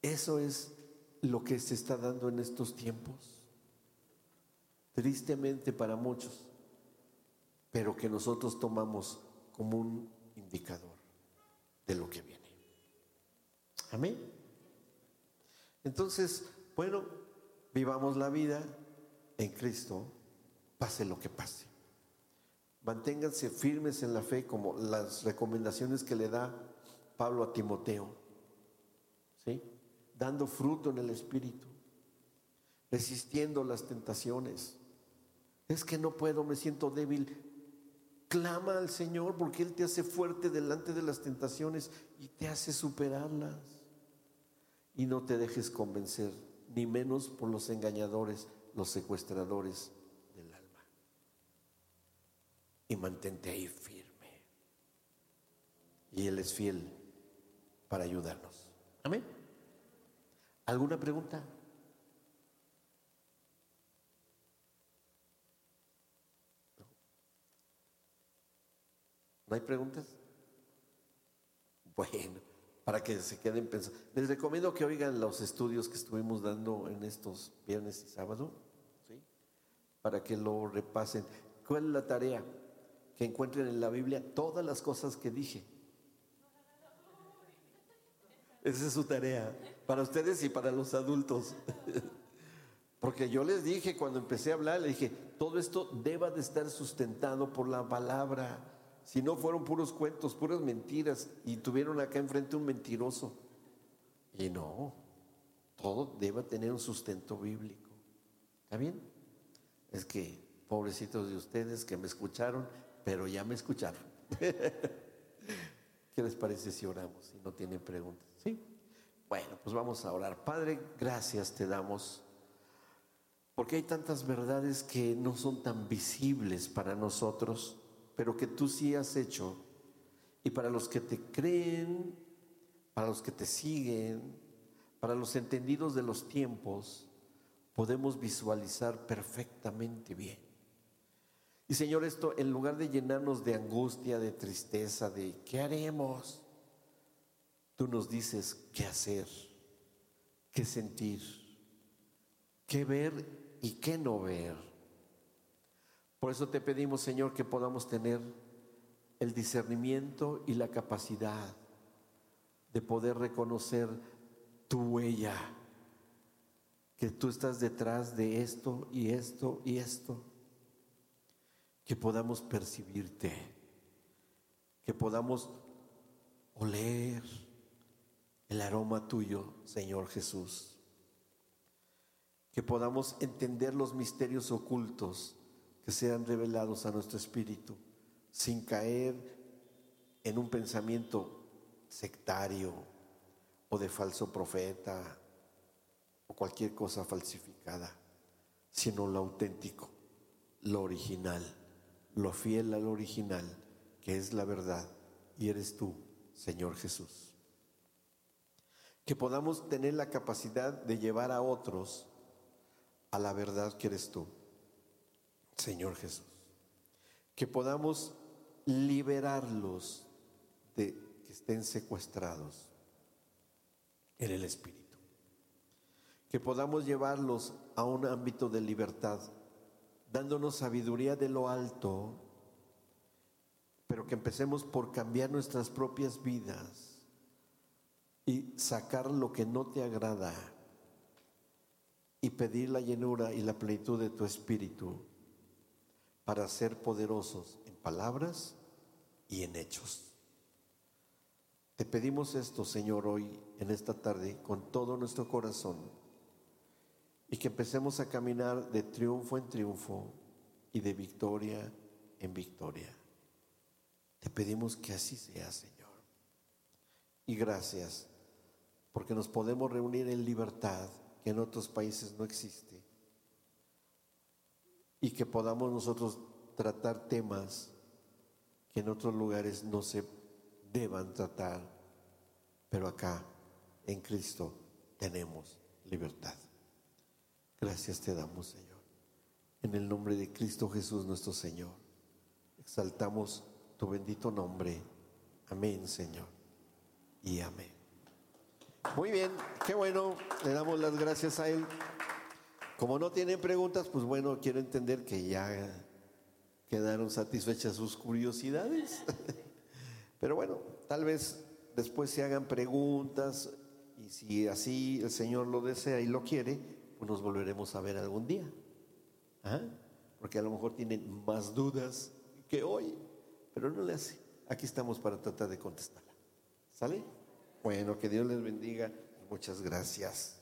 eso es lo que se está dando en estos tiempos, tristemente para muchos, pero que nosotros tomamos como un indicador de lo que viene. Amén. Entonces, bueno, vivamos la vida en Cristo, pase lo que pase. Manténganse firmes en la fe, como las recomendaciones que le da Pablo a Timoteo, ¿sí? Dando fruto en el Espíritu, resistiendo las tentaciones. Es que no puedo, me siento débil. Clama al Señor, porque Él te hace fuerte delante de las tentaciones y te hace superarlas. Y no te dejes convencer, ni menos por los engañadores, los secuestradores del alma. Y mantente ahí firme. Y Él es fiel para ayudarnos. Amén. ¿Alguna pregunta? ¿No hay preguntas? Bueno, para que se queden pensando. Les recomiendo que oigan los estudios que estuvimos dando en estos viernes y sábado, ¿sí? Para que lo repasen. ¿Cuál es la tarea? Que encuentren en la Biblia todas las cosas que dije. Esa es su tarea, para ustedes y para los adultos. Porque yo les dije, cuando empecé a hablar, les dije, todo esto deba de estar sustentado por la palabra. Si no, fueron puros cuentos, puras mentiras, y tuvieron acá enfrente un mentiroso. Y no, todo debe tener un sustento bíblico. ¿Está bien? Es que pobrecitos de ustedes que me escucharon, pero ya me escucharon. ¿Qué les parece si oramos? Si no tienen preguntas, ¿sí? Bueno, pues vamos a orar. Padre, gracias te damos, porque hay tantas verdades que no son tan visibles para nosotros, pero que tú sí has hecho, y para los que te creen, para los que te siguen, para los entendidos de los tiempos, podemos visualizar perfectamente bien. Y Señor, esto, en lugar de llenarnos de angustia, de tristeza, de ¿qué haremos?, tú nos dices qué hacer, qué sentir, qué ver y qué no ver. Por eso te pedimos, Señor, que podamos tener el discernimiento y la capacidad de poder reconocer tu huella, que tú estás detrás de esto y esto y esto, que podamos percibirte, que podamos oler el aroma tuyo, Señor Jesús, que podamos entender los misterios ocultos que sean revelados a nuestro espíritu, sin caer en un pensamiento sectario o de falso profeta o cualquier cosa falsificada, sino lo auténtico, lo original, lo fiel al original, que es la verdad, y eres tú, Señor Jesús. Que podamos tener la capacidad de llevar a otros a la verdad que eres tú, Señor Jesús, que podamos liberarlos de que estén secuestrados en el Espíritu, que podamos llevarlos a un ámbito de libertad, dándonos sabiduría de lo alto, pero que empecemos por cambiar nuestras propias vidas y sacar lo que no te agrada y pedir la llenura y la plenitud de tu Espíritu, para ser poderosos en palabras y en hechos. Te pedimos esto, Señor, hoy, en esta tarde, con todo nuestro corazón, y que empecemos a caminar de triunfo en triunfo y de victoria en victoria. Te pedimos que así sea, Señor. Y gracias, porque nos podemos reunir en libertad, que en otros países no existe, y que podamos nosotros tratar temas que en otros lugares no se, deban tratar, pero acá en Cristo tenemos libertad. Gracias te damos, Señor. En el nombre de Cristo Jesús nuestro Señor, exaltamos tu bendito nombre. Amén, Señor, y amén. Muy bien, qué bueno, le damos las gracias a Él. Como no tienen preguntas, pues bueno, quiero entender que ya quedaron satisfechas sus curiosidades. Pero bueno, tal vez después se hagan preguntas, y si así el Señor lo desea y lo quiere, pues nos volveremos a ver algún día. ¿Ah? Porque a lo mejor tienen más dudas que hoy, pero no le hace. Aquí estamos para tratar de contestarla. ¿Sale? Bueno, que Dios les bendiga. Muchas gracias.